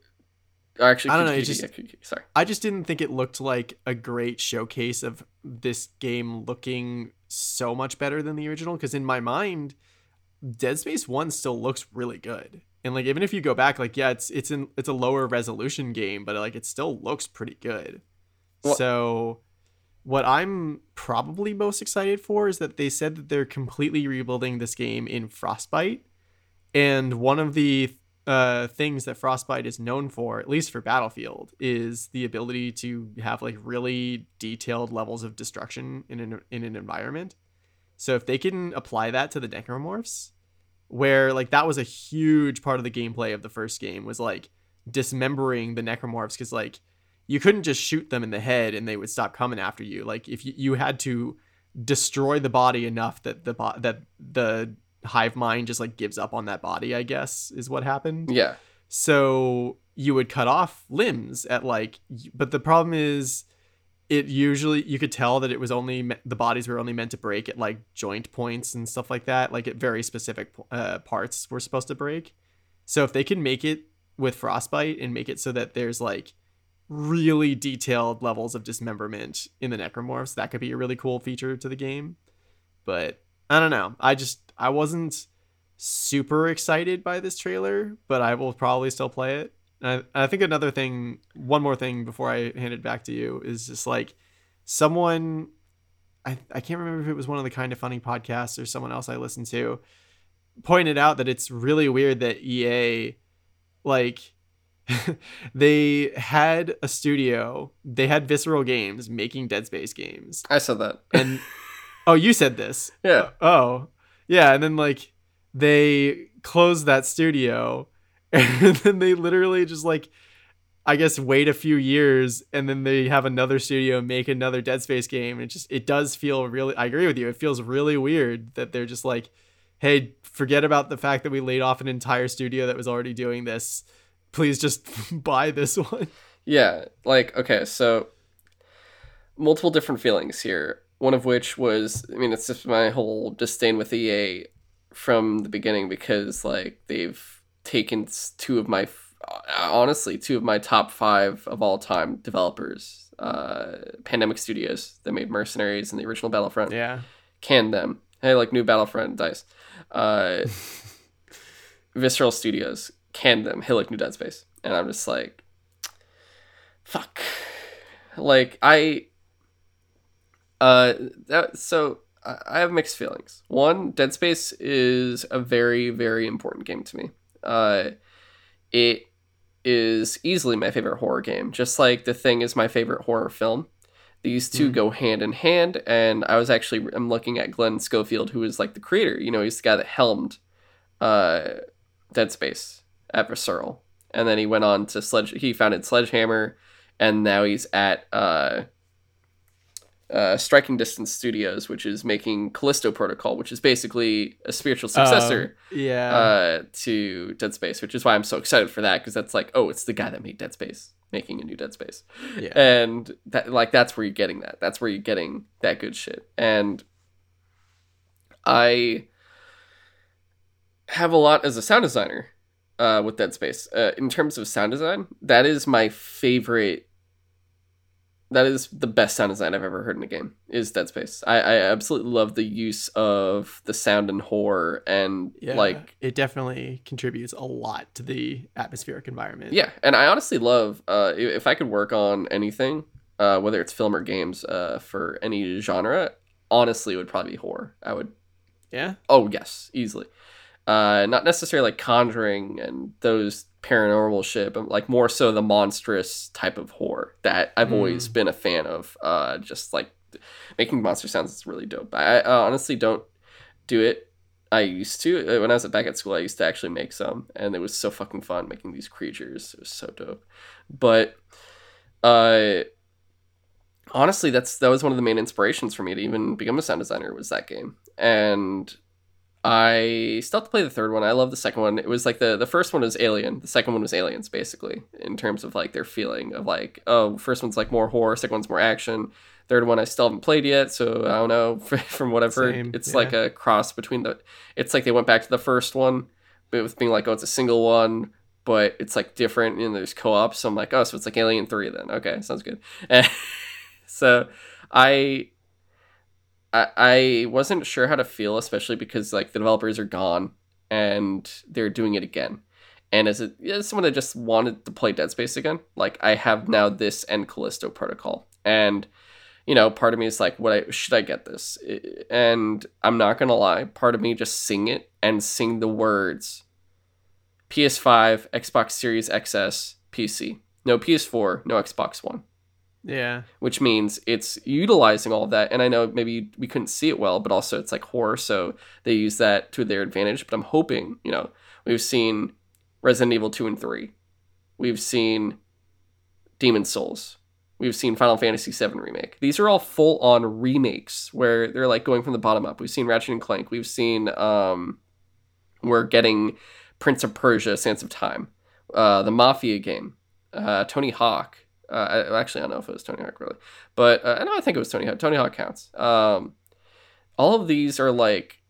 actually, I don't know. It just, sorry. I just didn't think it looked like a great showcase of this game looking so much better than the original. Cause in my mind, Dead Space one still looks really good. And like, even if you go back, like, yeah, it's, it's in, it's a lower resolution game, but like, it still looks pretty good. Well, so what I'm probably most excited for is that they said that they're completely rebuilding this game in Frostbite. And one of the uh, things that Frostbite is known for, at least for Battlefield, is the ability to have like really detailed levels of destruction in an, in an environment. So if they can apply that to the necromorphs, where like that was a huge part of the gameplay of the first game, was like dismembering the necromorphs, because like, you couldn't just shoot them in the head and they would stop coming after you. Like if you, you had to destroy the body enough that the bo- that the hive mind just like gives up on that body, I guess, is what happened. Yeah. So you would cut off limbs at like, but the problem is, it usually, you could tell that it was only me- the bodies were only meant to break at like joint points and stuff like that. Like at very specific uh, parts were supposed to break. So if they can make it with Frostbite and make it so that there's like really detailed levels of dismemberment in the necromorphs, that could be a really cool feature to the game. But I don't know, I just I wasn't super excited by this trailer, but I will probably still play it. And I, I think another thing, one more thing before I hand it back to you, is just like someone, I, I can't remember if it was one of the Kind of Funny podcasts or someone else I listened to, pointed out that it's really weird that E A, like they had a studio, they had Visceral Games making Dead Space games. I said that. And oh, you said this. Yeah. Oh, yeah. And then like they closed that studio, and then they literally just like, I guess, wait a few years, and then they have another studio make another Dead Space game. It just, it does feel really, I agree with you, it feels really weird that they're just like, hey, forget about the fact that we laid off an entire studio that was already doing this. Please just buy this one. Yeah, like, okay, so multiple different feelings here. One of which was, I mean, it's just my whole disdain with E A from the beginning, because, like, they've taken two of my, honestly, two of my top five of all time developers, uh, Pandemic Studios, that made Mercenaries and the original Battlefront. Yeah. Canned them. Hey, like, new Battlefront, DICE. Uh, Visceral Studios. Canned them. Hillick New Dead Space. And I'm just like, fuck. Like, I, uh, that, so I have mixed feelings. One, Dead Space is a very, very important game to me. Uh, it is easily my favorite horror game, just like The Thing is my favorite horror film. These two mm. go hand in hand. And I was actually, I'm looking at Glenn Schofield, who is like the creator, you know, he's the guy that helmed, uh, Dead Space at Visceral, and then he went on to Sledge. He founded Sledgehammer, and now he's at uh, uh, Striking Distance Studios, which is making Callisto Protocol, which is basically a spiritual successor uh, yeah. uh, to Dead Space, which is why I'm so excited for that, because that's like, oh, it's the guy that made Dead Space making a new Dead Space, yeah. and that like that's where you're getting that. That's where you're getting that good shit, and I have a lot as a sound designer uh with Dead Space. Uh, in terms of sound design, that is my favorite, that is the best sound design I've ever heard in a game, is Dead Space. I, I absolutely love the use of the sound and horror, and yeah, like it definitely contributes a lot to the atmospheric environment. Yeah, and I honestly love, uh if I could work on anything, uh whether it's film or games, uh for any genre, honestly it would probably be horror. I would. Yeah. Oh yes, easily. Uh, not necessarily like Conjuring and those paranormal shit, but like more so the monstrous type of horror that I've mm. always been a fan of. Uh, just like making monster sounds is really dope. I uh, honestly don't do it. I used to, when I was back at school, I used to actually make some, and it was so fucking fun making these creatures. It was so dope. But uh, honestly, that's that was one of the main inspirations for me to even become a sound designer, was that game. And I still have to play the third one. I love the second one. It was like the, the first one was Alien. The second one was Aliens, basically, in terms of like their feeling of like, oh, first one's like more horror, second one's more action. Third one I still haven't played yet, so I don't know. From what I've heard, Same, it's yeah. like a cross between the... It's like they went back to the first one, but with being like, oh, it's a single one, but it's like different, and there's co-op, so I'm like, oh, so it's like Alien three then. Okay, sounds good. And so I... I wasn't sure how to feel, especially because like the developers are gone and they're doing it again. And as, a, as someone that just wanted to play Dead Space again, like I have now this and Callisto Protocol. And, you know, part of me is like, what I, should I get this? And I'm not going to lie. Part of me just sing it and sing the words. P S five, Xbox Series X S, P C. No P S four, no Xbox One. Yeah. Which means it's utilizing all of that. And I know maybe we couldn't see it well, but also it's like horror, so they use that to their advantage. But I'm hoping, you know, we've seen Resident Evil two and three. We've seen Demon's Souls. We've seen Final Fantasy seven Remake. These are all full-on remakes where they're like going from the bottom up. We've seen Ratchet and Clank. We've seen, um, we're getting Prince of Persia, Sands of Time. Uh, the Mafia game. Uh, Tony Hawk. Uh, I actually, I don't know if it was Tony Hawk, really. But uh, I know I think it was Tony Hawk. Tony Hawk counts. Um, all of these are, like,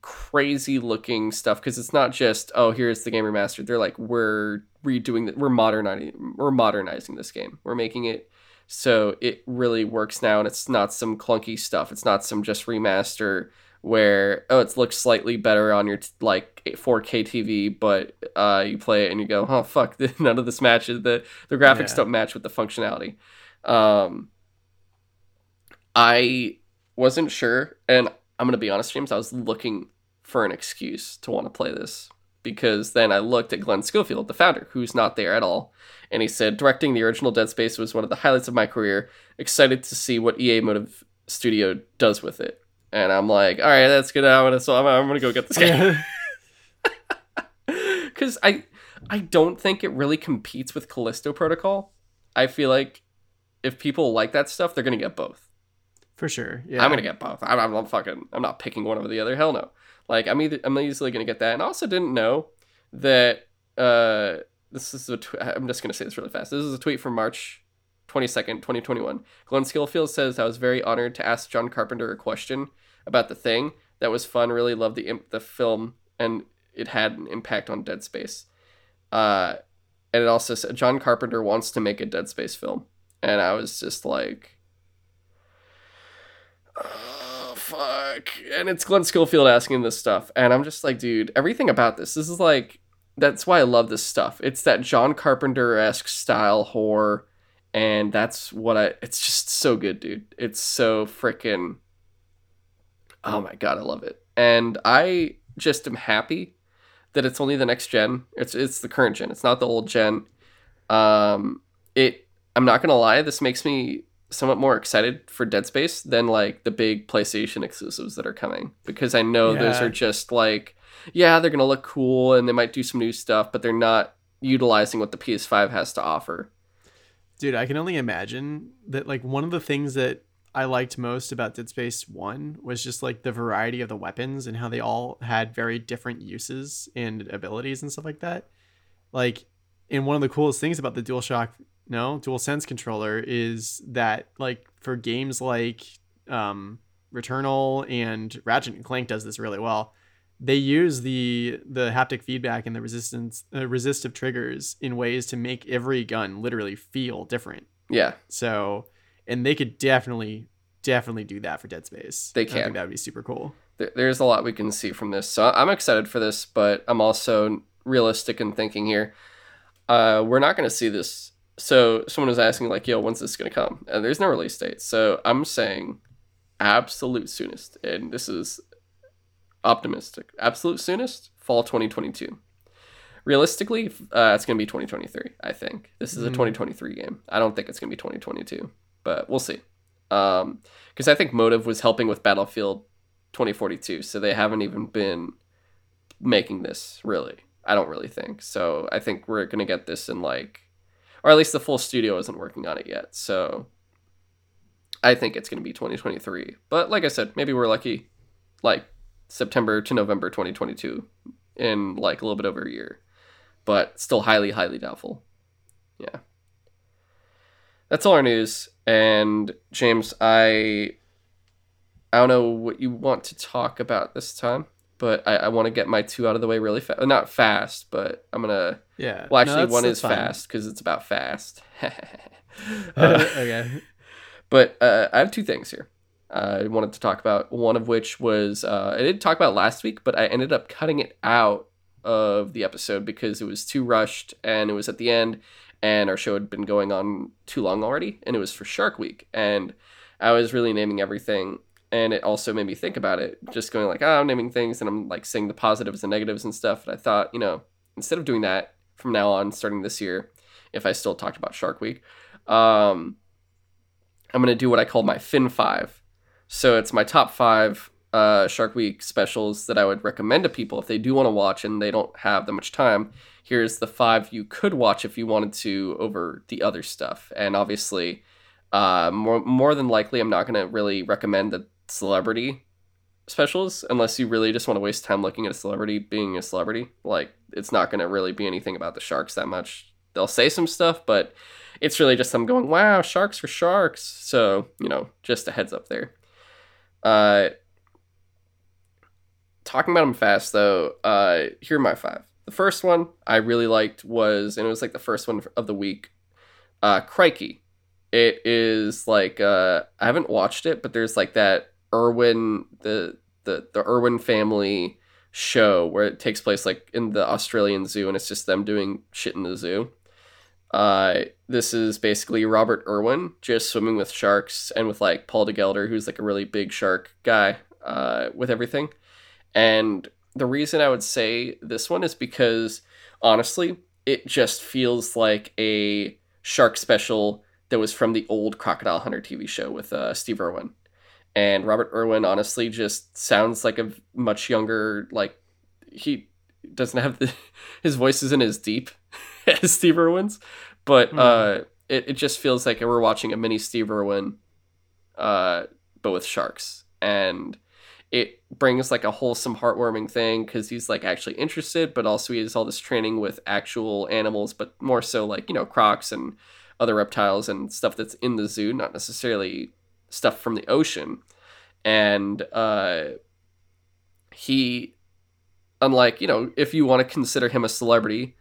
crazy-looking stuff. Because it's not just, oh, here's the game remastered. They're like, we're redoing it. We're modernizing, we're modernizing this game. We're making it so it really works now. And it's not some clunky stuff. It's not some just remaster where, oh, it looks slightly better on your, t- like, four K T V, but uh, you play it and you go, oh, fuck, none of this matches. The, the graphics yeah. don't match with the functionality. Um, I wasn't sure, and I'm going to be honest, James, I was looking for an excuse to want to play this, because then I looked at Glenn Schofield, the founder, who's not there at all, and he said, directing the original Dead Space was one of the highlights of my career. Excited to see what E A Motive Studio does with it. And I'm like, all right, that's good. I'm gonna, so I'm, I'm gonna go get this game, because I, I don't think it really competes with Callisto Protocol. I feel like if people like that stuff, they're gonna get both. For sure, yeah. I'm gonna get both. I'm, I'm, I'm fucking. I'm not picking one over the other. Hell no. Like I'm either, I'm easily gonna get that. And I also didn't know that. Uh, this is a. Tw- I'm just gonna say this really fast. This is a tweet from March twenty-second, twenty twenty-one. Glenn Schofield says, I was very honored to ask John Carpenter a question about The Thing. That was fun. Really loved the the film, and it had an impact on Dead Space. Uh, and it also said, John Carpenter wants to make a Dead Space film. And I was just like, oh, fuck. And it's Glenn Schofield asking this stuff. And I'm just like, dude, everything about this, this is like, that's why I love this stuff. It's that John Carpenter-esque style horror. And that's what I... It's just so good, dude. It's so freaking... Oh my god, I love it. And I just am happy that it's only the next gen. It's it's the current gen. It's not the old gen. Um, it. I'm not gonna lie, this makes me somewhat more excited for Dead Space than, like, the big PlayStation exclusives that are coming. Because I know yeah. those are just, like... Yeah, they're gonna look cool, and they might do some new stuff, but they're not utilizing what the P S five has to offer. Dude, I can only imagine that, like, one of the things that I liked most about Dead Space one was just, like, the variety of the weapons and how they all had very different uses and abilities and stuff like that. Like, and one of the coolest things about the DualShock, no, DualSense controller is that, like, for games like um, Returnal and Ratchet and Clank does this really well. They use the the haptic feedback and the resistance uh, resistive triggers in ways to make every gun literally feel different. Yeah. So, and they could definitely, definitely do that for Dead Space. They can. I think that would be super cool. There, there's a lot we can see from this. So I'm excited for this, but I'm also realistic in thinking here. Uh, we're not going to see this. So someone was asking, like, yo, when's this going to come? And there's no release date. So I'm saying absolute soonest. And this is... optimistic. Absolute soonest, fall twenty twenty-two. Realistically, uh, it's going to be twenty twenty-three, I think. This is mm-hmm. a twenty twenty-three game. I don't think it's going to be twenty twenty-two, but we'll see. Because um, I think Motive was helping with Battlefield twenty forty-two, so they haven't even been making this, really. I don't really think. So I think we're going to get this in like... Or at least the full studio isn't working on it yet, so... I think it's going to be twenty twenty-three. But like I said, maybe we're lucky. Like, September to November twenty twenty-two in like a little bit over a year. But still highly, highly doubtful. Yeah. That's all our news. And James, I I don't know what you want to talk about this time, but I, I want to get my two out of the way really fast. Not fast, but I'm going to... Yeah. Well, actually, no, that's, one that's is fine. Fast because it's about fast. uh, okay. But uh, I have two things here. I wanted to talk about, one of which was... Uh, I did talk about last week, but I ended up cutting it out of the episode because it was too rushed and it was at the end and our show had been going on too long already, and it was for Shark Week, and I was really naming everything, and it also made me think about it, just going like, oh, I'm naming things and I'm like saying the positives and negatives and stuff, and I thought, you know, instead of doing that from now on, starting this year, if I still talked about Shark Week, um, I'm going to do what I call my Fin five. So it's my top five uh, Shark Week specials that I would recommend to people if they do want to watch and they don't have that much time. Here's the five you could watch if you wanted to over the other stuff. And obviously, uh, more more than likely, I'm not going to really recommend the celebrity specials unless you really just want to waste time looking at a celebrity being a celebrity. Like, it's not going to really be anything about the sharks that much. They'll say some stuff, but it's really just them going, wow, sharks for sharks. So, you know, just a heads up there. Uh, talking about them fast though, uh, here are my five. The first one I really liked was, and it was like the first one of the week, uh, Crikey. It is like, uh, I haven't watched it, but there's like that Irwin, the, the, the Irwin family show where it takes place like in the Australian zoo, and it's just them doing shit in the zoo. Uh, this is basically Robert Irwin just swimming with sharks and with like Paul DeGelder, who's like a really big shark guy, uh, with everything. And the reason I would say this one is because honestly, it just feels like a shark special that was from the old Crocodile Hunter T V show with, uh, Steve Irwin. And Robert Irwin honestly just sounds like a much younger, like he doesn't have the, his voice isn't as deep as Steve Irwin's, but mm. uh it, it just feels like we're watching a mini Steve Irwin, uh but with sharks, and it brings like a wholesome, heartwarming thing because he's like actually interested, but also he has all this training with actual animals, but more so like, you know, crocs and other reptiles and stuff that's in the zoo, not necessarily stuff from the ocean. And uh he, unlike, you know, if you want to consider him a celebrity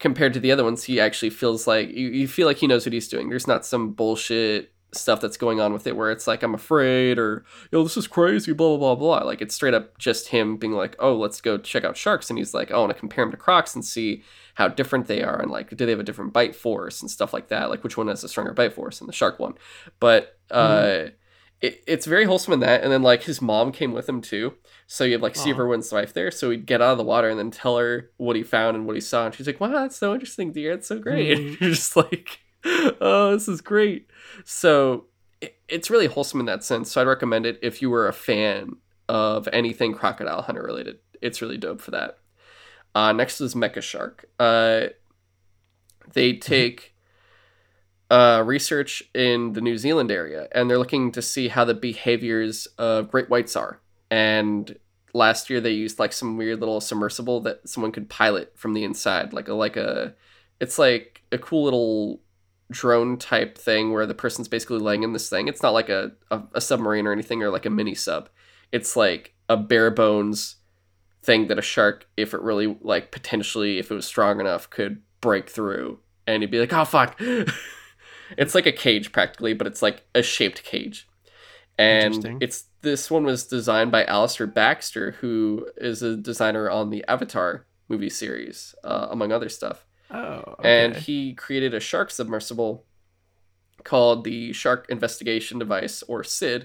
compared to the other ones, he actually feels like, you, you feel like he knows what he's doing. There's not some bullshit stuff that's going on with it where it's like, I'm afraid, or, yo, this is crazy, blah, blah, blah, blah. Like, it's straight up just him being like, oh, let's go check out sharks. And he's like, oh, I want to compare them to crocs and see how different they are. And like, do they have a different bite force and stuff like that? Like, which one has a stronger bite force? And the shark one. But uh, mm. it, it's very wholesome in that. And then like his mom came with him too. So you have like Steve Irwin's wife there. So he'd get out of the water and then tell her what he found and what he saw. And she's like, wow, that's so interesting, dear. It's so great. Mm-hmm. And you're just like, oh, this is great. So it, it's really wholesome in that sense. So I'd recommend it if you were a fan of anything Crocodile Hunter related. It's really dope for that. Uh, next is Mecha Shark. Uh, they take uh, research in the New Zealand area, and they're looking to see how the behaviors of great whites are. And last year they used like some weird little submersible that someone could pilot from the inside, like a like a it's like a cool little drone type thing where the person's basically laying in this thing. It's not like a, a, a submarine or anything, or like a mini sub. It's like a bare bones thing that a shark, if it really like potentially, if it was strong enough, could break through, and you'd be like, oh fuck. It's like a cage practically, but it's like a shaped cage. And it's this one was designed by Alistair Baxter, who is a designer on the Avatar movie series, uh, among other stuff. Oh, okay. And he created a shark submersible called the Shark Investigation Device, or S I D,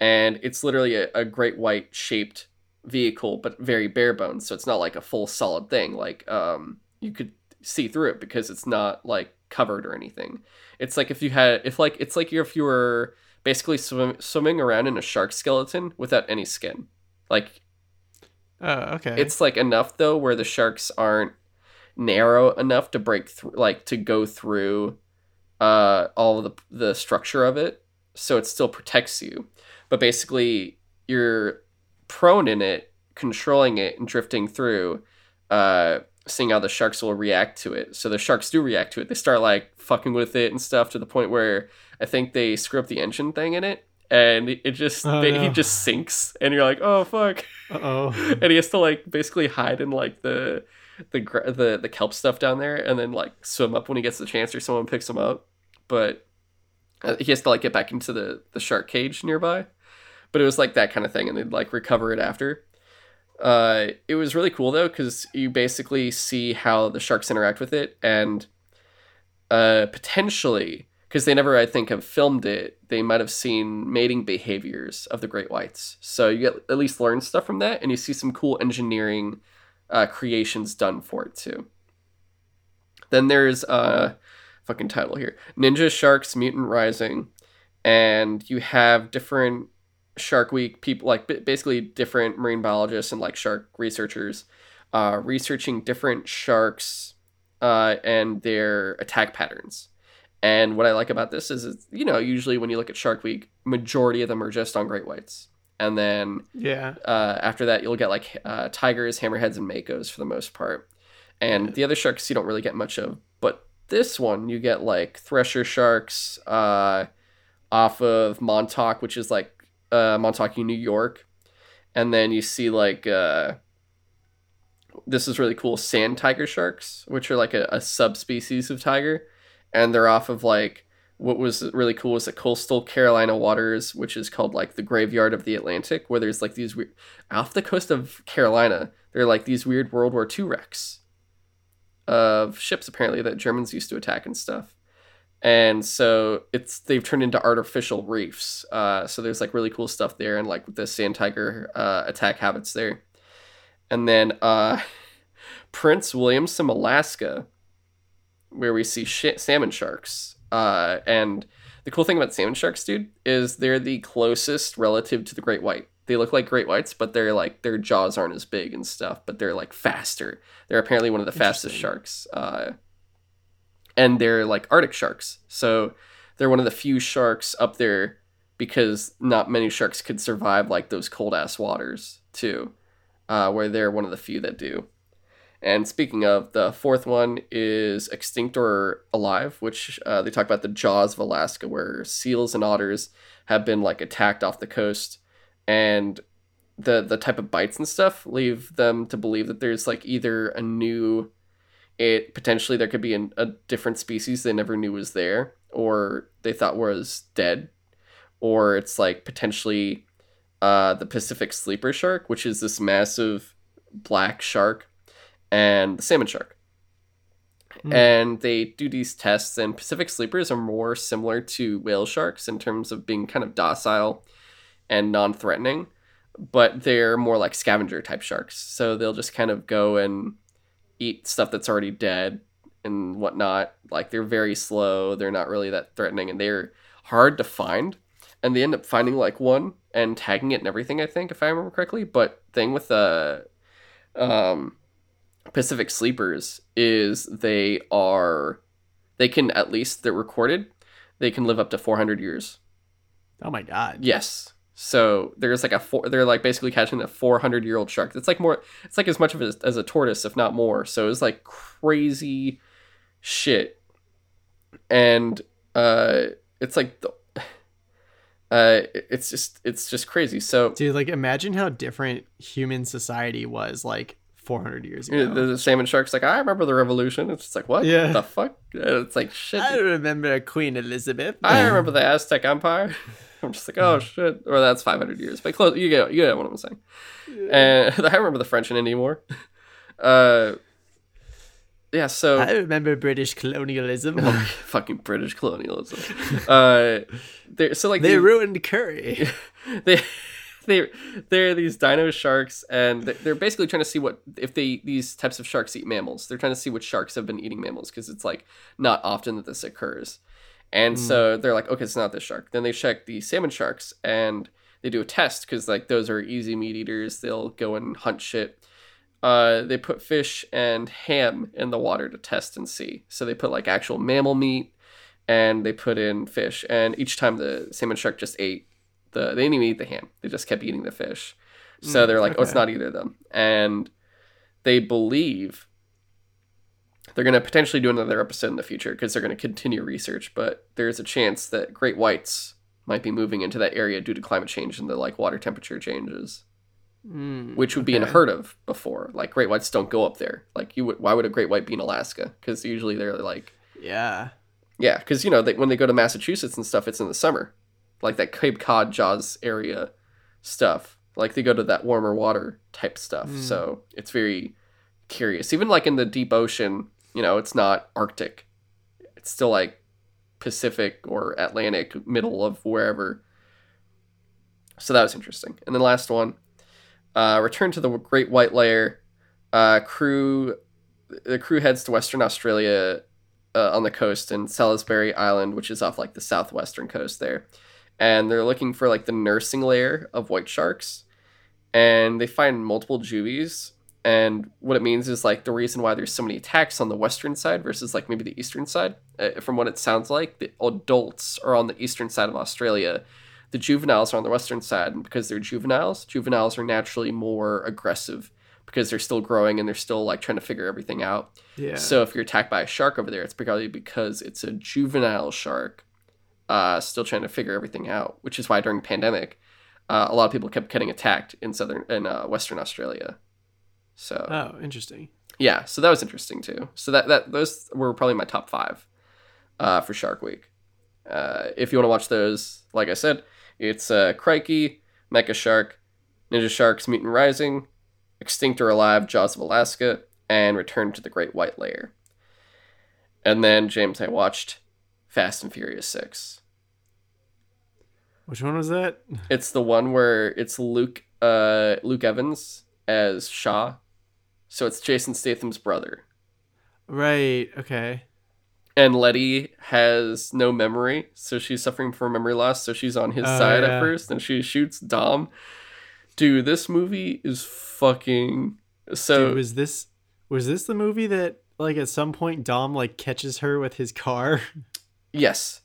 and it's literally a, a great white shaped vehicle, but very bare bones. So it's not like a full solid thing. Like um, you could see through it because it's not like covered or anything. It's like if you had, if like, it's like if you were basically swim, swimming around in a shark skeleton without any skin. Like, oh, okay. It's like enough though, where the sharks aren't narrow enough to break through, like to go through uh, all of the, the structure of it. So it still protects you, but basically you're prone in it, controlling it and drifting through, uh, seeing how the sharks will react to it. So the sharks do react to it. They start like fucking with it and stuff to the point where I think they screw up the engine thing in it, and it just oh, they, no. he just sinks, and you're like, oh fuck. Uh-oh. And he has to like basically hide in like the the the the kelp stuff down there, and then like swim up when he gets the chance or someone picks him up. But he has to like get back into the the shark cage nearby. But it was like that kind of thing, and they'd like recover it after. Uh, it was really cool though, because you basically see how the sharks interact with it, and uh, potentially, because they never, I think, have filmed it, they might have seen mating behaviors of the great whites. So you get, at least learn stuff from that, and you see some cool engineering uh, creations done for it too. Then there's uh, fucking title here: Ninja Sharks Mutant Rising, and you have different Shark Week people, like basically different marine biologists and like shark researchers uh researching different sharks uh and their attack patterns. And what I like about this is, is you know, usually when you look at Shark Week, majority of them are just on great whites, and then yeah uh after that you'll get like uh tigers, hammerheads, and makos for the most part, and yeah. the other sharks you don't really get much of, but this one you get like thresher sharks uh off of Montauk, which is like Uh, Montauk, New York, and then you see like uh, this is really cool, sand tiger sharks, which are like a, a subspecies of tiger, and they're off of like what was really cool was the coastal Carolina waters, which is called like the graveyard of the Atlantic, where there's like these weird off the coast of Carolina. There are like these weird World War Two wrecks of ships apparently that Germans used to attack and stuff. And so it's they've turned into artificial reefs. Uh, so there's like really cool stuff there, and like the sand tiger uh, attack habits there. And then uh, Prince Williamson, Alaska, where we see sh- salmon sharks. Uh, and the cool thing about salmon sharks, dude, is they're the closest relative to the great white. They look like great whites, but they're like their jaws aren't as big and stuff, but they're like faster. They're apparently one of the fastest sharks. Uh, And they're like Arctic sharks. So they're one of the few sharks up there because not many sharks could survive like those cold ass waters too, uh, where they're one of the few that do. And speaking of, the fourth one is Extinct or Alive, which uh, they talk about the Jaws of Alaska, where seals and otters have been like attacked off the coast, and the the type of bites and stuff leave them to believe that there's like either a new It potentially there could be an, a different species they never knew was there, or they thought was dead, or it's like potentially uh, the Pacific sleeper shark, which is this massive black shark, and the salmon shark. Mm. And they do these tests, and Pacific sleepers are more similar to whale sharks in terms of being kind of docile and non-threatening, but they're more like scavenger type sharks. So they'll just kind of go and eat stuff that's already dead and whatnot. Like they're very slow, they're not really that threatening, and they're hard to find, and they end up finding like one and tagging it and everything, I think, if I remember correctly. But thing with the uh, um Pacific sleepers is they are they can, at least they're recorded, they can live up to four hundred years. Oh my god. Yes. So there's like a four, they're like basically catching a four hundred year old shark. That's like more, it's like as much of a, as a tortoise, if not more. So it's like crazy shit. And, uh, it's like, the, uh, it's just, it's just crazy. So dude, like imagine how different human society was like four hundred years ago. The salmon shark's like, I remember the revolution. It's just like, what yeah. the fuck? It's like, shit. I remember Queen Elizabeth. I remember the Aztec Empire. I'm just like, oh shit, or that's five hundred years, but close. You get, you get what I'm saying. Yeah. And I remember the French and Indian War. Uh, yeah, so I remember British colonialism. Fucking British colonialism. Uh, so like they, they ruined curry. They They they're these dino sharks, and they're basically trying to see what if they these types of sharks eat mammals. They're trying to see what sharks have been eating mammals, because it's like not often that this occurs. And mm. so they're like, okay, it's not this shark. Then they check the salmon sharks, and they do a test, because like those are easy meat eaters. They'll go and hunt shit. Uh, they put fish and ham in the water to test and see. So they put like actual mammal meat, and they put in fish. And each time the salmon shark just ate the, they didn't even eat the ham. They just kept eating the fish. So mm, they're like, okay. oh, it's not either of them. And they believe they're going to potentially do another episode in the future, because they're going to continue research. But there's a chance that great whites might be moving into that area due to climate change and the like water temperature changes, mm, which would okay. be unheard of before. Like great whites don't go up there. Like you would, why would a great white be in Alaska? Because usually they're like, yeah, yeah. Because you know they, when they go to Massachusetts and stuff, it's in the summer, like that Cape Cod Jaws area stuff. Like they go to that warmer water type stuff. Mm. So it's very curious. Even like in the deep ocean, you know, it's not Arctic. It's still like Pacific or Atlantic, middle of wherever. So that was interesting. And then last one, uh, return to the Great White Lair. Uh, crew, the crew heads to Western Australia uh, on the coast in Salisbury Island, which is off like the southwestern coast there. And they're looking for like the nursing lair of white sharks. And they find multiple juvies. And what it means is, like, the reason why there's so many attacks on the western side versus, like, maybe the eastern side. Uh, from what it sounds like, the adults are on the eastern side of Australia. The juveniles are on the western side. And because they're juveniles, juveniles are naturally more aggressive because they're still growing and they're still, like, trying to figure everything out. Yeah. So if you're attacked by a shark over there, it's probably because it's a juvenile shark uh, still trying to figure everything out, which is why during the pandemic, uh, a lot of people kept getting attacked in southern in uh, western Australia. So oh, interesting. Yeah, so that was interesting too. So that, that those were probably my top five uh, for Shark Week. Uh, if you want to watch those, like I said, it's uh, Crikey, Mecha Shark, Ninja Sharks, Mutant Rising, Extinct or Alive, Jaws of Alaska, and Return to the Great White Lair. And then, James, I watched Fast and Furious six. Which one was that? It's the one where it's Luke, uh, Luke Evans as Shaw. So it's Jason Statham's brother. Right, okay. And Letty has no memory, so she's suffering from memory loss, so she's on his oh, side yeah. at first, and she shoots Dom. Dude, this movie is fucking... So Dude, was this was this the movie that, like, at some point Dom, like, catches her with his car? Yes.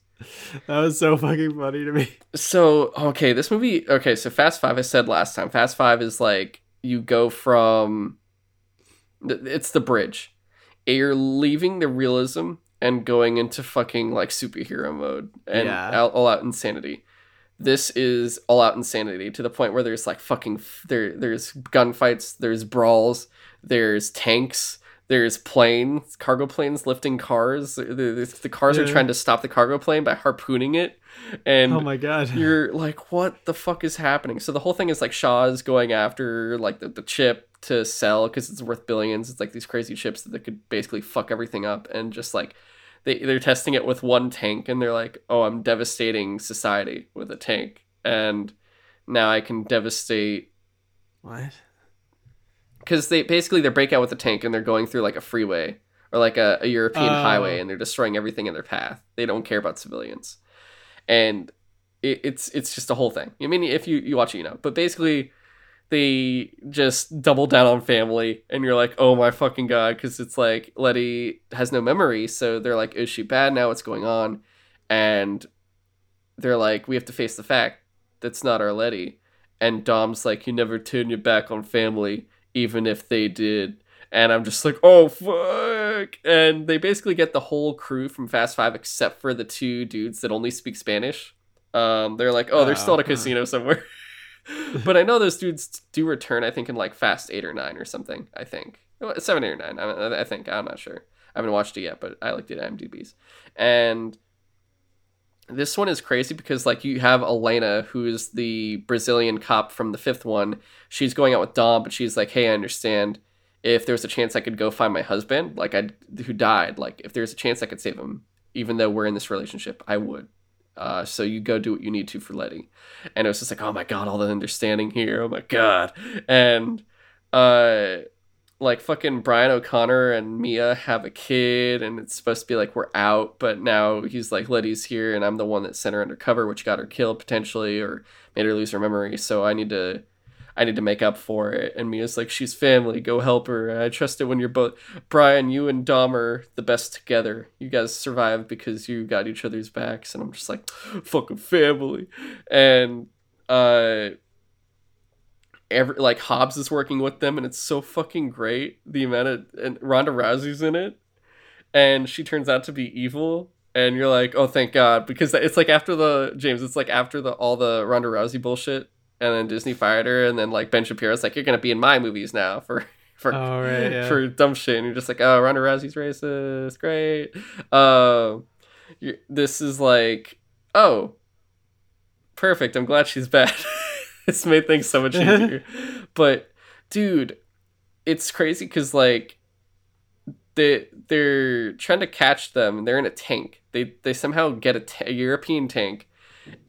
That was so fucking funny to me. So, okay, this movie... Okay, so Fast Five, I said last time, Fast Five is, like, you go from... It's the bridge. You're leaving the realism and going into fucking like superhero mode and yeah. all, all out insanity. This is all out insanity to the point where there's like fucking there. There's gunfights. There's brawls. There's tanks. There's planes, cargo planes lifting cars. The, the, the cars yeah. are trying to stop the cargo plane by harpooning it. And oh my God, you're like, what the fuck is happening? So the whole thing is like Shaw's going after like the, the chip to sell because it's worth billions. It's like these crazy chips that they could basically fuck everything up. And just like they, they're testing it with one tank and they're like, oh, I'm devastating society with a tank. And now I can devastate. What? Because they basically they break out with a tank and they're going through like a freeway or like a, a European uh, highway and they're destroying everything in their path. They don't care about civilians. And it, it's it's just a whole thing. I mean, if you, you watch it, you know. But basically, they just double down on family and you're like, oh my fucking God. Because it's like Letty has no memory. So they're like, is she bad now? What's going on? And they're like, we have to face the fact that's not our Letty. And Dom's like, you never turn your back on family. Even if they did. And I'm just like, oh, fuck. And they basically get the whole crew from Fast Five, except for the two dudes that only speak Spanish. Um, they're like, oh, they're oh, still at a casino somewhere. But I know those dudes do return, I think, in like Fast Eight or Nine or something, I think. Seven, Eight, or Nine, I think. I'm not sure. I haven't watched it yet, but I looked at IMDb's. And this one is crazy because, like, you have Elena, who is the Brazilian cop from the fifth one. She's going out with Dom, but she's like, hey, I understand. If there's a chance I could go find my husband, like, I who died, like, if there's a chance I could save him, even though we're in this relationship, I would. Uh, so you go do what you need to for Letty. And it was just like, oh my God, all the understanding here. Oh my God. And, uh, like fucking Brian O'Connor and Mia have a kid and it's supposed to be like, we're out, but now he's like, Letty's here and I'm the one that sent her undercover, which got her killed potentially or made her lose her memory. So I need to, I need to make up for it. And Mia's like, she's family, go help her. And I trust it when you're both, Brian, you and Dom are the best together. You guys survived because you got each other's backs. And I'm just like, fucking family. And, uh, every, like Hobbs is working with them and it's so fucking great. The amount of, and Ronda Rousey's in it and she turns out to be evil. And you're like, oh, thank God. Because it's like after the James, it's like after the, all the Ronda Rousey bullshit. And then Disney fired her, and then like Ben Shapiro's like, "You're gonna be in my movies now for for oh, right, yeah. for dumb shit." And you're just like, "Oh, Ronda Rousey's racist, great." Uh, you're, this is like, oh, perfect. I'm glad she's back. It's made things so much easier. But dude, it's crazy because like they they're trying to catch them, and they're in a tank. They they somehow get a, t- a European tank,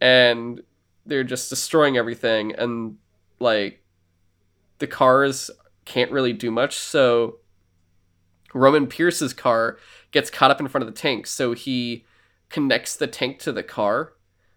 and they're just destroying everything, and like the cars can't really do much. So Roman Pierce's car gets caught up in front of the tank. So he connects the tank to the car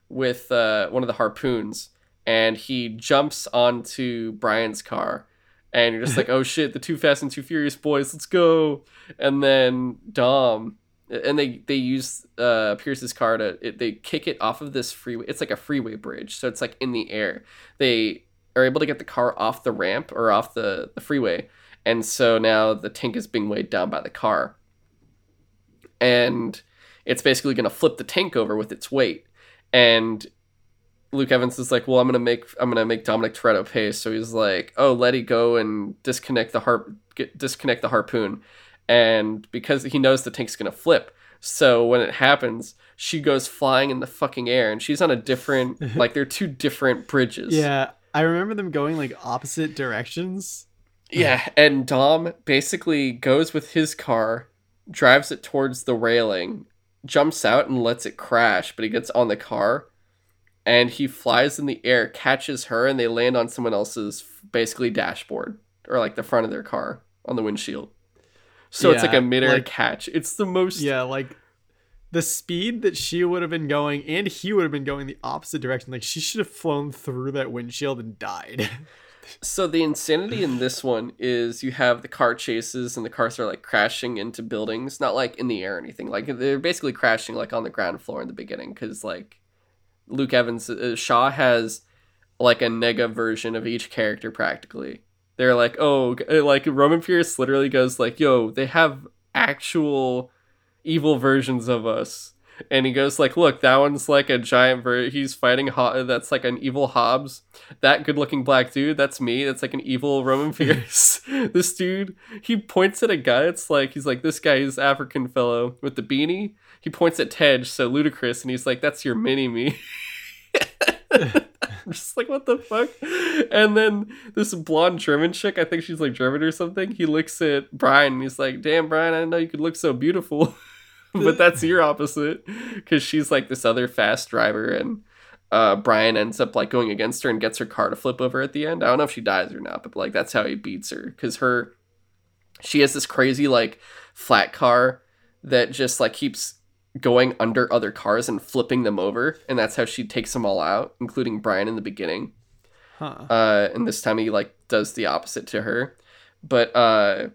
with uh, one of the harpoons, and he jumps onto Brian's car. And you're just like, oh shit, the Too Fast and Too Furious boys, let's go. And then Dom, and they they use uh Pierce's car to it, they kick it off of this freeway. It's like a freeway bridge, so it's like in the air. They are able to get the car off the ramp or off the, the freeway, and so now the tank is being weighed down by the car, and it's basically going to flip the tank over with its weight. And Luke Evans is like, well, I'm gonna make I'm gonna make Dominic Toretto pay. So he's like, oh, Letty, go and disconnect the harp get, disconnect the harpoon. And because he knows the tank's going to flip. So when it happens, she goes flying in the fucking air, and she's on a different, like they're two different bridges. Yeah. I remember them going like opposite directions. Yeah. And Dom basically goes with his car, drives it towards the railing, jumps out and lets it crash. But he gets on the car and he flies in the air, catches her, and they land on someone else's basically dashboard or like the front of their car on the windshield. So yeah, it's like a midair like, catch. It's the most... Yeah, like the speed that she would have been going and he would have been going the opposite direction. Like she should have flown through that windshield and died. So the insanity in this one is you have the car chases and the cars are like crashing into buildings. Not like in the air or anything. Like they're basically crashing like on the ground floor in the beginning. Because like Luke Evans... Uh, Shaw has like a nega version of each character practically. They're like, oh, like Roman Pierce literally goes like, yo, they have actual evil versions of us. And he goes like, look, that one's like a giant, ver- he's fighting, Ho- that's like an evil Hobbs. That good looking black dude, that's me. That's like an evil Roman Pierce. This dude, he points at a guy. It's like, he's like, this guy is African fellow with the beanie. He points at Tej, so ludicrous. And he's like, that's your mini-me. I'm just like, what the fuck? And then this blonde German chick, I think she's like German or something, he looks at Brian and he's like, damn, Brian, I didn't know you could look so beautiful. But that's your opposite, because she's like this other fast driver, and uh Brian ends up like going against her and gets her car to flip over at the end. I don't know if she dies or not, but like that's how he beats her, because her she has this crazy like flat car that just like keeps going under other cars and flipping them over, and that's how she takes them all out, including Brian in the beginning. Huh. Uh, and this time he like does the opposite to her, but uh,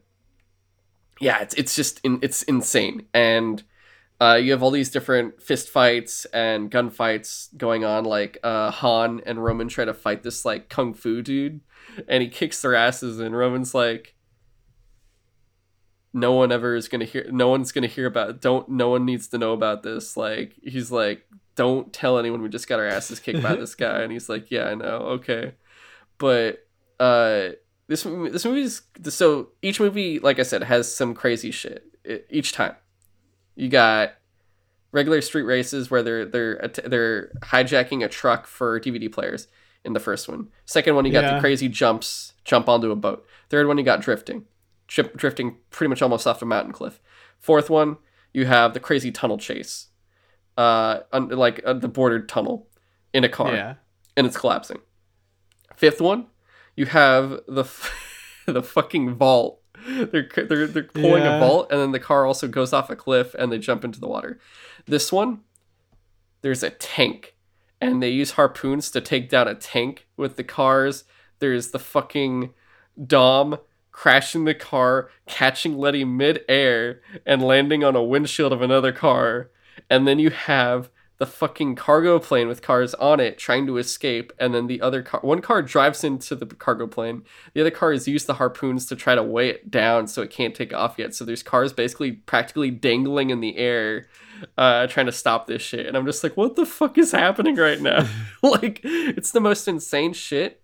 yeah, it's it's just in, it's insane, and uh, you have all these different fist fights and gunfights going on. Like uh, Han and Roman try to fight this like kung fu dude, and he kicks their asses, and Roman's like, no one ever is going to hear, no one's going to hear about it. Don't, no one needs to know about this. Like, he's like, don't tell anyone, we just got our asses kicked by this guy. And he's like, yeah, I know. Okay. But, uh, this, this movie is, so each movie, like I said, has some crazy shit it, each time. You got regular street races where they're, they're, they're hijacking a truck for D V D players in the first one. Second one, you got yeah. the crazy jumps, jump onto a boat. Third one, you got drifting. Drifting pretty much almost off a mountain cliff. Fourth one, you have the crazy tunnel chase. uh, un- like uh, the bordered tunnel in a car, yeah. and it's collapsing. Fifth one, you have the f- the fucking vault. They're they're they're pulling yeah. a vault, and then the car also goes off a cliff, and they jump into the water. This one, there's a tank, and they use harpoons to take down a tank with the cars. There's the fucking Dom crashing the car, catching Letty mid-air, and landing on a windshield of another car. And then you have the fucking cargo plane with cars on it trying to escape, and then the other car... One car drives into the cargo plane. The other car has used the harpoons to try to weigh it down so it can't take off yet. So there's cars basically practically dangling in the air uh, trying to stop this shit. And I'm just like, what the fuck is happening right now? Like, it's the most insane shit.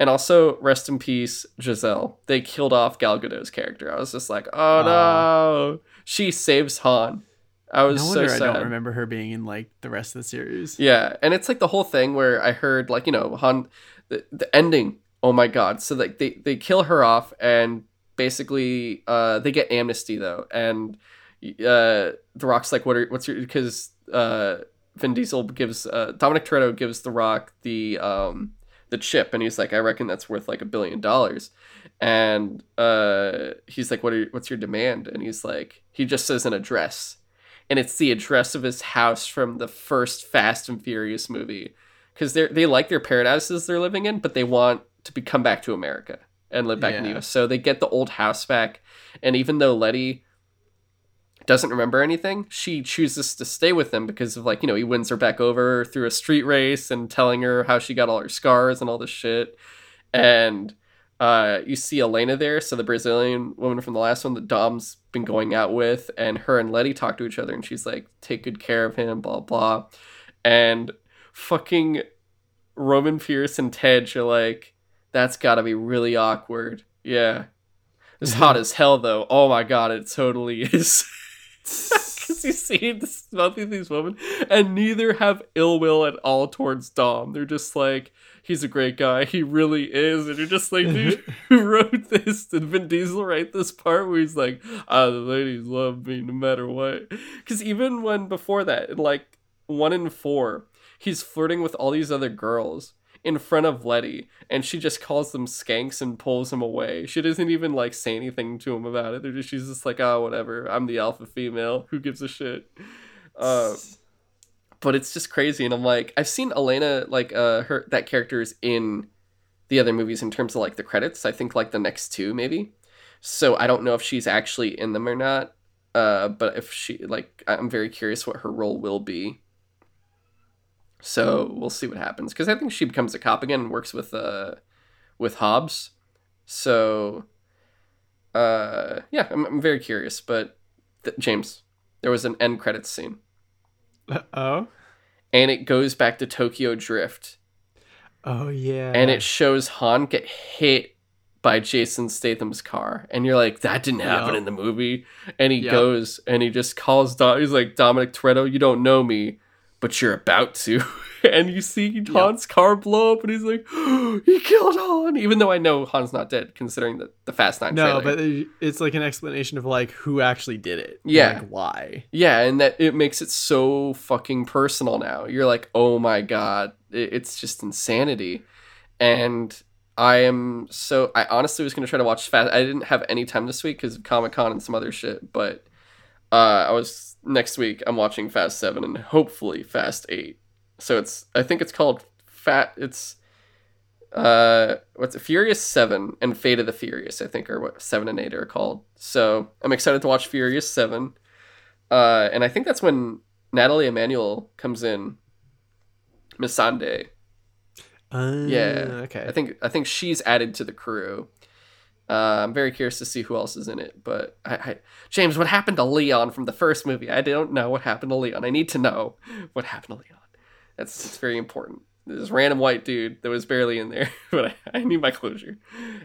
And also, rest in peace, Giselle. They killed off Gal Gadot's character. I was just like, oh no. Uh, she saves Han. I was no wonder so sad. I don't remember her being in like the rest of the series. Yeah. And it's like the whole thing where I heard like, you know, Han, the, the ending. Oh my God. So like they, they kill her off, and basically uh, they get amnesty though. And uh, The Rock's like, what are, what's your, because uh, Vin Diesel gives, uh, Dominic Toretto gives The Rock the, um, the chip, and he's like, I reckon that's worth like a billion dollars. And uh, he's like, what are, what's your demand? And he's like, he just says an address, and it's the address of his house from the first Fast and Furious movie, because they they like their paradises they're living in, but they want to be, come back to America and live back yeah. in the U S. So they get the old house back, and even though Letty doesn't remember anything, she chooses to stay with him because of like, you know, he wins her back over through a street race and telling her how she got all her scars and all this shit. And uh, you see Elena there. So the Brazilian woman from the last one that Dom's been going out with, and her and Letty talk to each other, and she's like, take good care of him, blah, blah. And fucking Roman Pierce and Tej are like, that's gotta be really awkward. Yeah. It's hot as hell though. Oh my God. It totally is. Because you see this, both of these women, and neither have ill will at all towards Dom. They're just like, he's a great guy, he really is. And you're just like, dude, who wrote this? Did Vin Diesel write this part where he's like, ah, oh, the ladies love me no matter what? Because even when before that, in like one in four, he's flirting with all these other girls in front of Letty, and she just calls them skanks and pulls him away. She doesn't even like say anything to him about it. They're just, she's just like, oh, whatever, I'm the alpha female, who gives a shit? Uh, but it's just crazy. And I'm like, I've seen Elena, like uh, her, that character is in the other movies in terms of like the credits. I think like the next two maybe. So I don't know if she's actually in them or not. Uh, but if she, like, I'm very curious what her role will be. So we'll see what happens, because I think she becomes a cop again and works with uh, with Hobbs. So, uh, yeah, I'm, I'm very curious. But th- James, there was an end credits scene. Uh oh. And it goes back to Tokyo Drift. Oh yeah. And it shows Han get hit by Jason Statham's car, and you're like, that didn't happen yep. in the movie. And he yep. goes and he just calls. Dom- he's like, Dominic Toretto, you don't know me, but you're about to. And you see Han's yep. car blow up, and he's like, oh, he killed Han, even though I know Han's not dead, considering the, the Fast Nine no trailer. But it's like an explanation of like who actually did it, yeah, like why, yeah. And that it makes it so fucking personal now. You're like, oh my God, it's just insanity. And I am so, I honestly was going to try to watch Fast. I didn't have any time this week because of Comic-Con and some other shit, but Uh, I was next week. I'm watching Fast Seven and hopefully Fast Eight. So it's, I think it's called Fat. It's uh, what's it? Furious Seven and Fate of the Furious, I think, are what Seven and Eight are called. So I'm excited to watch Furious Seven. Uh, and I think that's when Natalie Emanuel comes in. Miss Sunday. Uh, yeah. Okay. I think I think she's added to the crew. Uh, I'm very curious to see who else is in it, but I, I, James, what happened to Leon from the first movie? I don't know what happened to Leon. I need to know what happened to Leon. That's, that's very important. This random white dude that was barely in there, but I, I need my closure.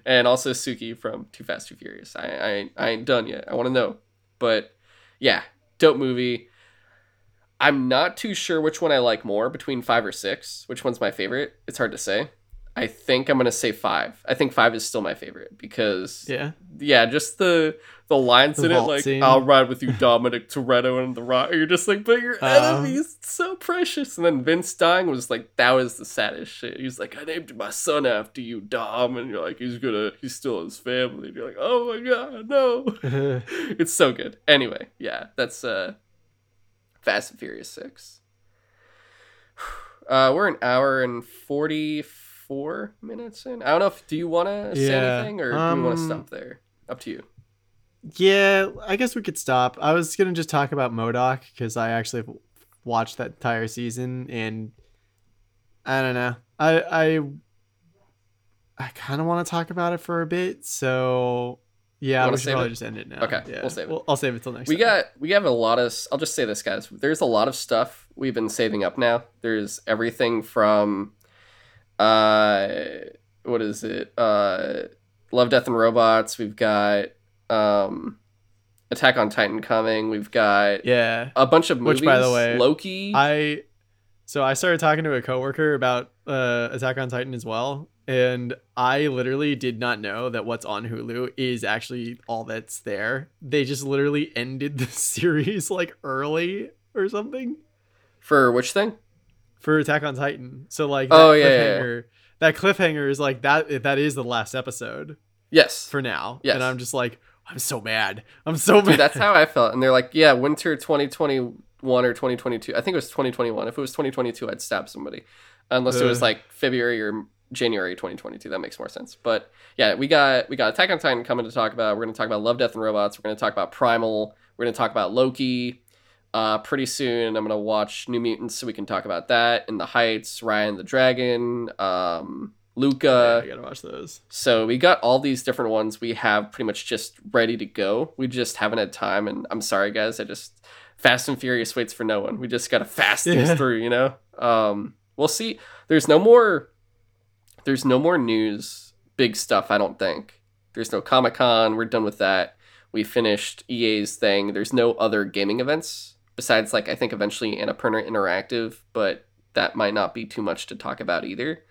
And also Suki from Too Fast, Too Furious. I, I, I ain't done yet. I want to know. But yeah, dope movie. I'm not too sure which one I like more between five or six. Which one's my favorite? It's hard to say. I think I'm going to say five. I think five is still my favorite because, yeah, yeah, just the the lines the in it, like, scene. I'll ride with you, Dominic Toretto and The Rock. You're just like, but your um, enemies, it's so precious. And then Vince dying was like, that was the saddest shit. He's like, I named my son after you, Dom. And you're like, he's gonna, he's still his family. And you're like, oh my God, no. It's so good. Anyway, yeah, that's uh, Fast and Furious six. Uh, we're an hour and forty-four minutes in. I don't know if, do you want to yeah. say anything or um, do you want to stop there? Up to you. Yeah, I guess we could stop. I was going to just talk about M O D O K because I actually watched that entire season, and I don't know. I I, I kind of want to talk about it for a bit, so yeah, we should probably it? just end it now. Okay, yeah. We'll save it. We'll, I'll save it till next we time. Got, we have a lot of... I'll just say this, guys. There's a lot of stuff we've been saving up now. There's everything from... uh, what is it? Uh, Love, Death, and Robots. We've got... Um, Attack on Titan coming. We've got yeah a bunch of movies. Which, by the way, Loki. I so I started talking to a coworker about uh, Attack on Titan as well, and I literally did not know that what's on Hulu is actually all that's there. They just literally ended the series like early or something. For which thing? For Attack on Titan. So like, that oh yeah, cliffhanger, yeah, that cliffhanger is like that. That is the last episode. Yes. For now. Yes. And I'm just like, I'm so mad. I'm so mad. Dude, that's how I felt. And they're like, yeah, winter twenty twenty-one or twenty twenty-two. I think it was twenty twenty-one. If it was twenty twenty-two, I'd stab somebody. Unless Ugh. it was like February or January twenty twenty-two. That makes more sense. But yeah, we got we got Attack on Titan coming to talk about. We're going to talk about Love, Death, and Robots. We're going to talk about Primal. We're going to talk about Loki. Uh, pretty soon, I'm going to watch New Mutants so we can talk about that. In the Heights, Ryan the Dragon, um... Luca. Yeah, I gotta watch those. So we got all these different ones we have pretty much just ready to go. We just haven't had time, and I'm sorry guys, I just Fast and Furious waits for no one. We just gotta fast yeah. things through, you know? Um we'll see. There's no more there's no more news, big stuff, I don't think. There's no Comic-Con, we're done with that. We finished E A's thing. There's no other gaming events besides like I think eventually Annapurna Interactive, but that might not be too much to talk about either.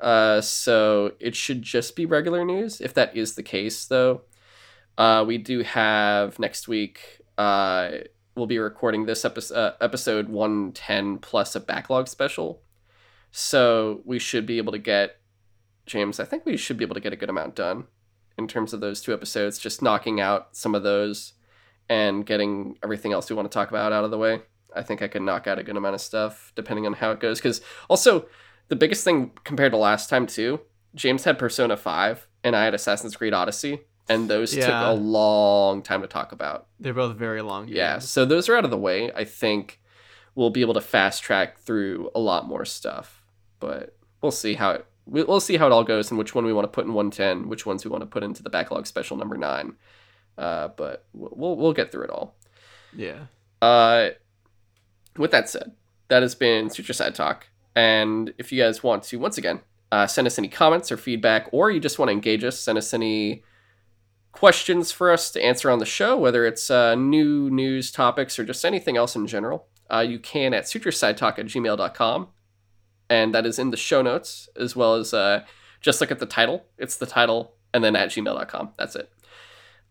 Uh, so it should just be regular news. If that is the case, though, uh, we do have next week. Uh, we'll be recording this episode, uh, episode one ten plus a backlog special. So we should be able to get James. I think we should be able to get a good amount done in terms of those two episodes, just knocking out some of those and getting everything else we want to talk about out of the way. I think I could knock out a good amount of stuff depending on how it goes. Cause also, the biggest thing compared to last time, too, James had Persona five, and I had Assassin's Creed Odyssey, and those yeah. took a long time to talk about. They're both very long games. Yeah, so those are out of the way. I think we'll be able to fast-track through a lot more stuff, but we'll see how it, we'll see how it all goes and which one we want to put in one ten, which ones we want to put into the backlog special number nine, uh, but we'll we'll get through it all. Yeah. Uh, with that said, that has been Sutro Side Talk. And if you guys want to, once again, uh, send us any comments or feedback, or you just want to engage us, send us any questions for us to answer on the show, whether it's uh, new news topics or just anything else in general, uh, you can at sutrosidetalk at gmail dot com. And that is in the show notes, as well as uh, just look at the title. It's the title and then at gmail dot com. That's it.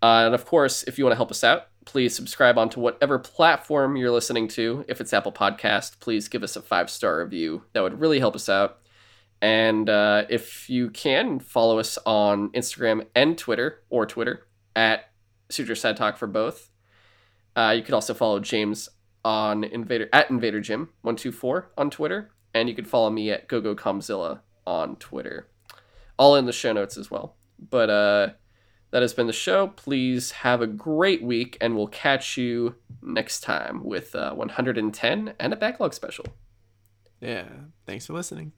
Uh, and of course, if you want to help us out, please subscribe onto whatever platform you're listening to. If it's Apple Podcast, please give us a five-star review. That would really help us out. And uh, if you can, follow us on Instagram and Twitter, or Twitter, at Sutro Side Talk for both. Uh, you could also follow James on Invader at Invader Jim one two four on Twitter. And you could follow me at GoGoComzilla on Twitter. All in the show notes as well. But, uh... that has been the show. Please have a great week, and we'll catch you next time with uh, one ten and a backlog special. Yeah. Thanks for listening.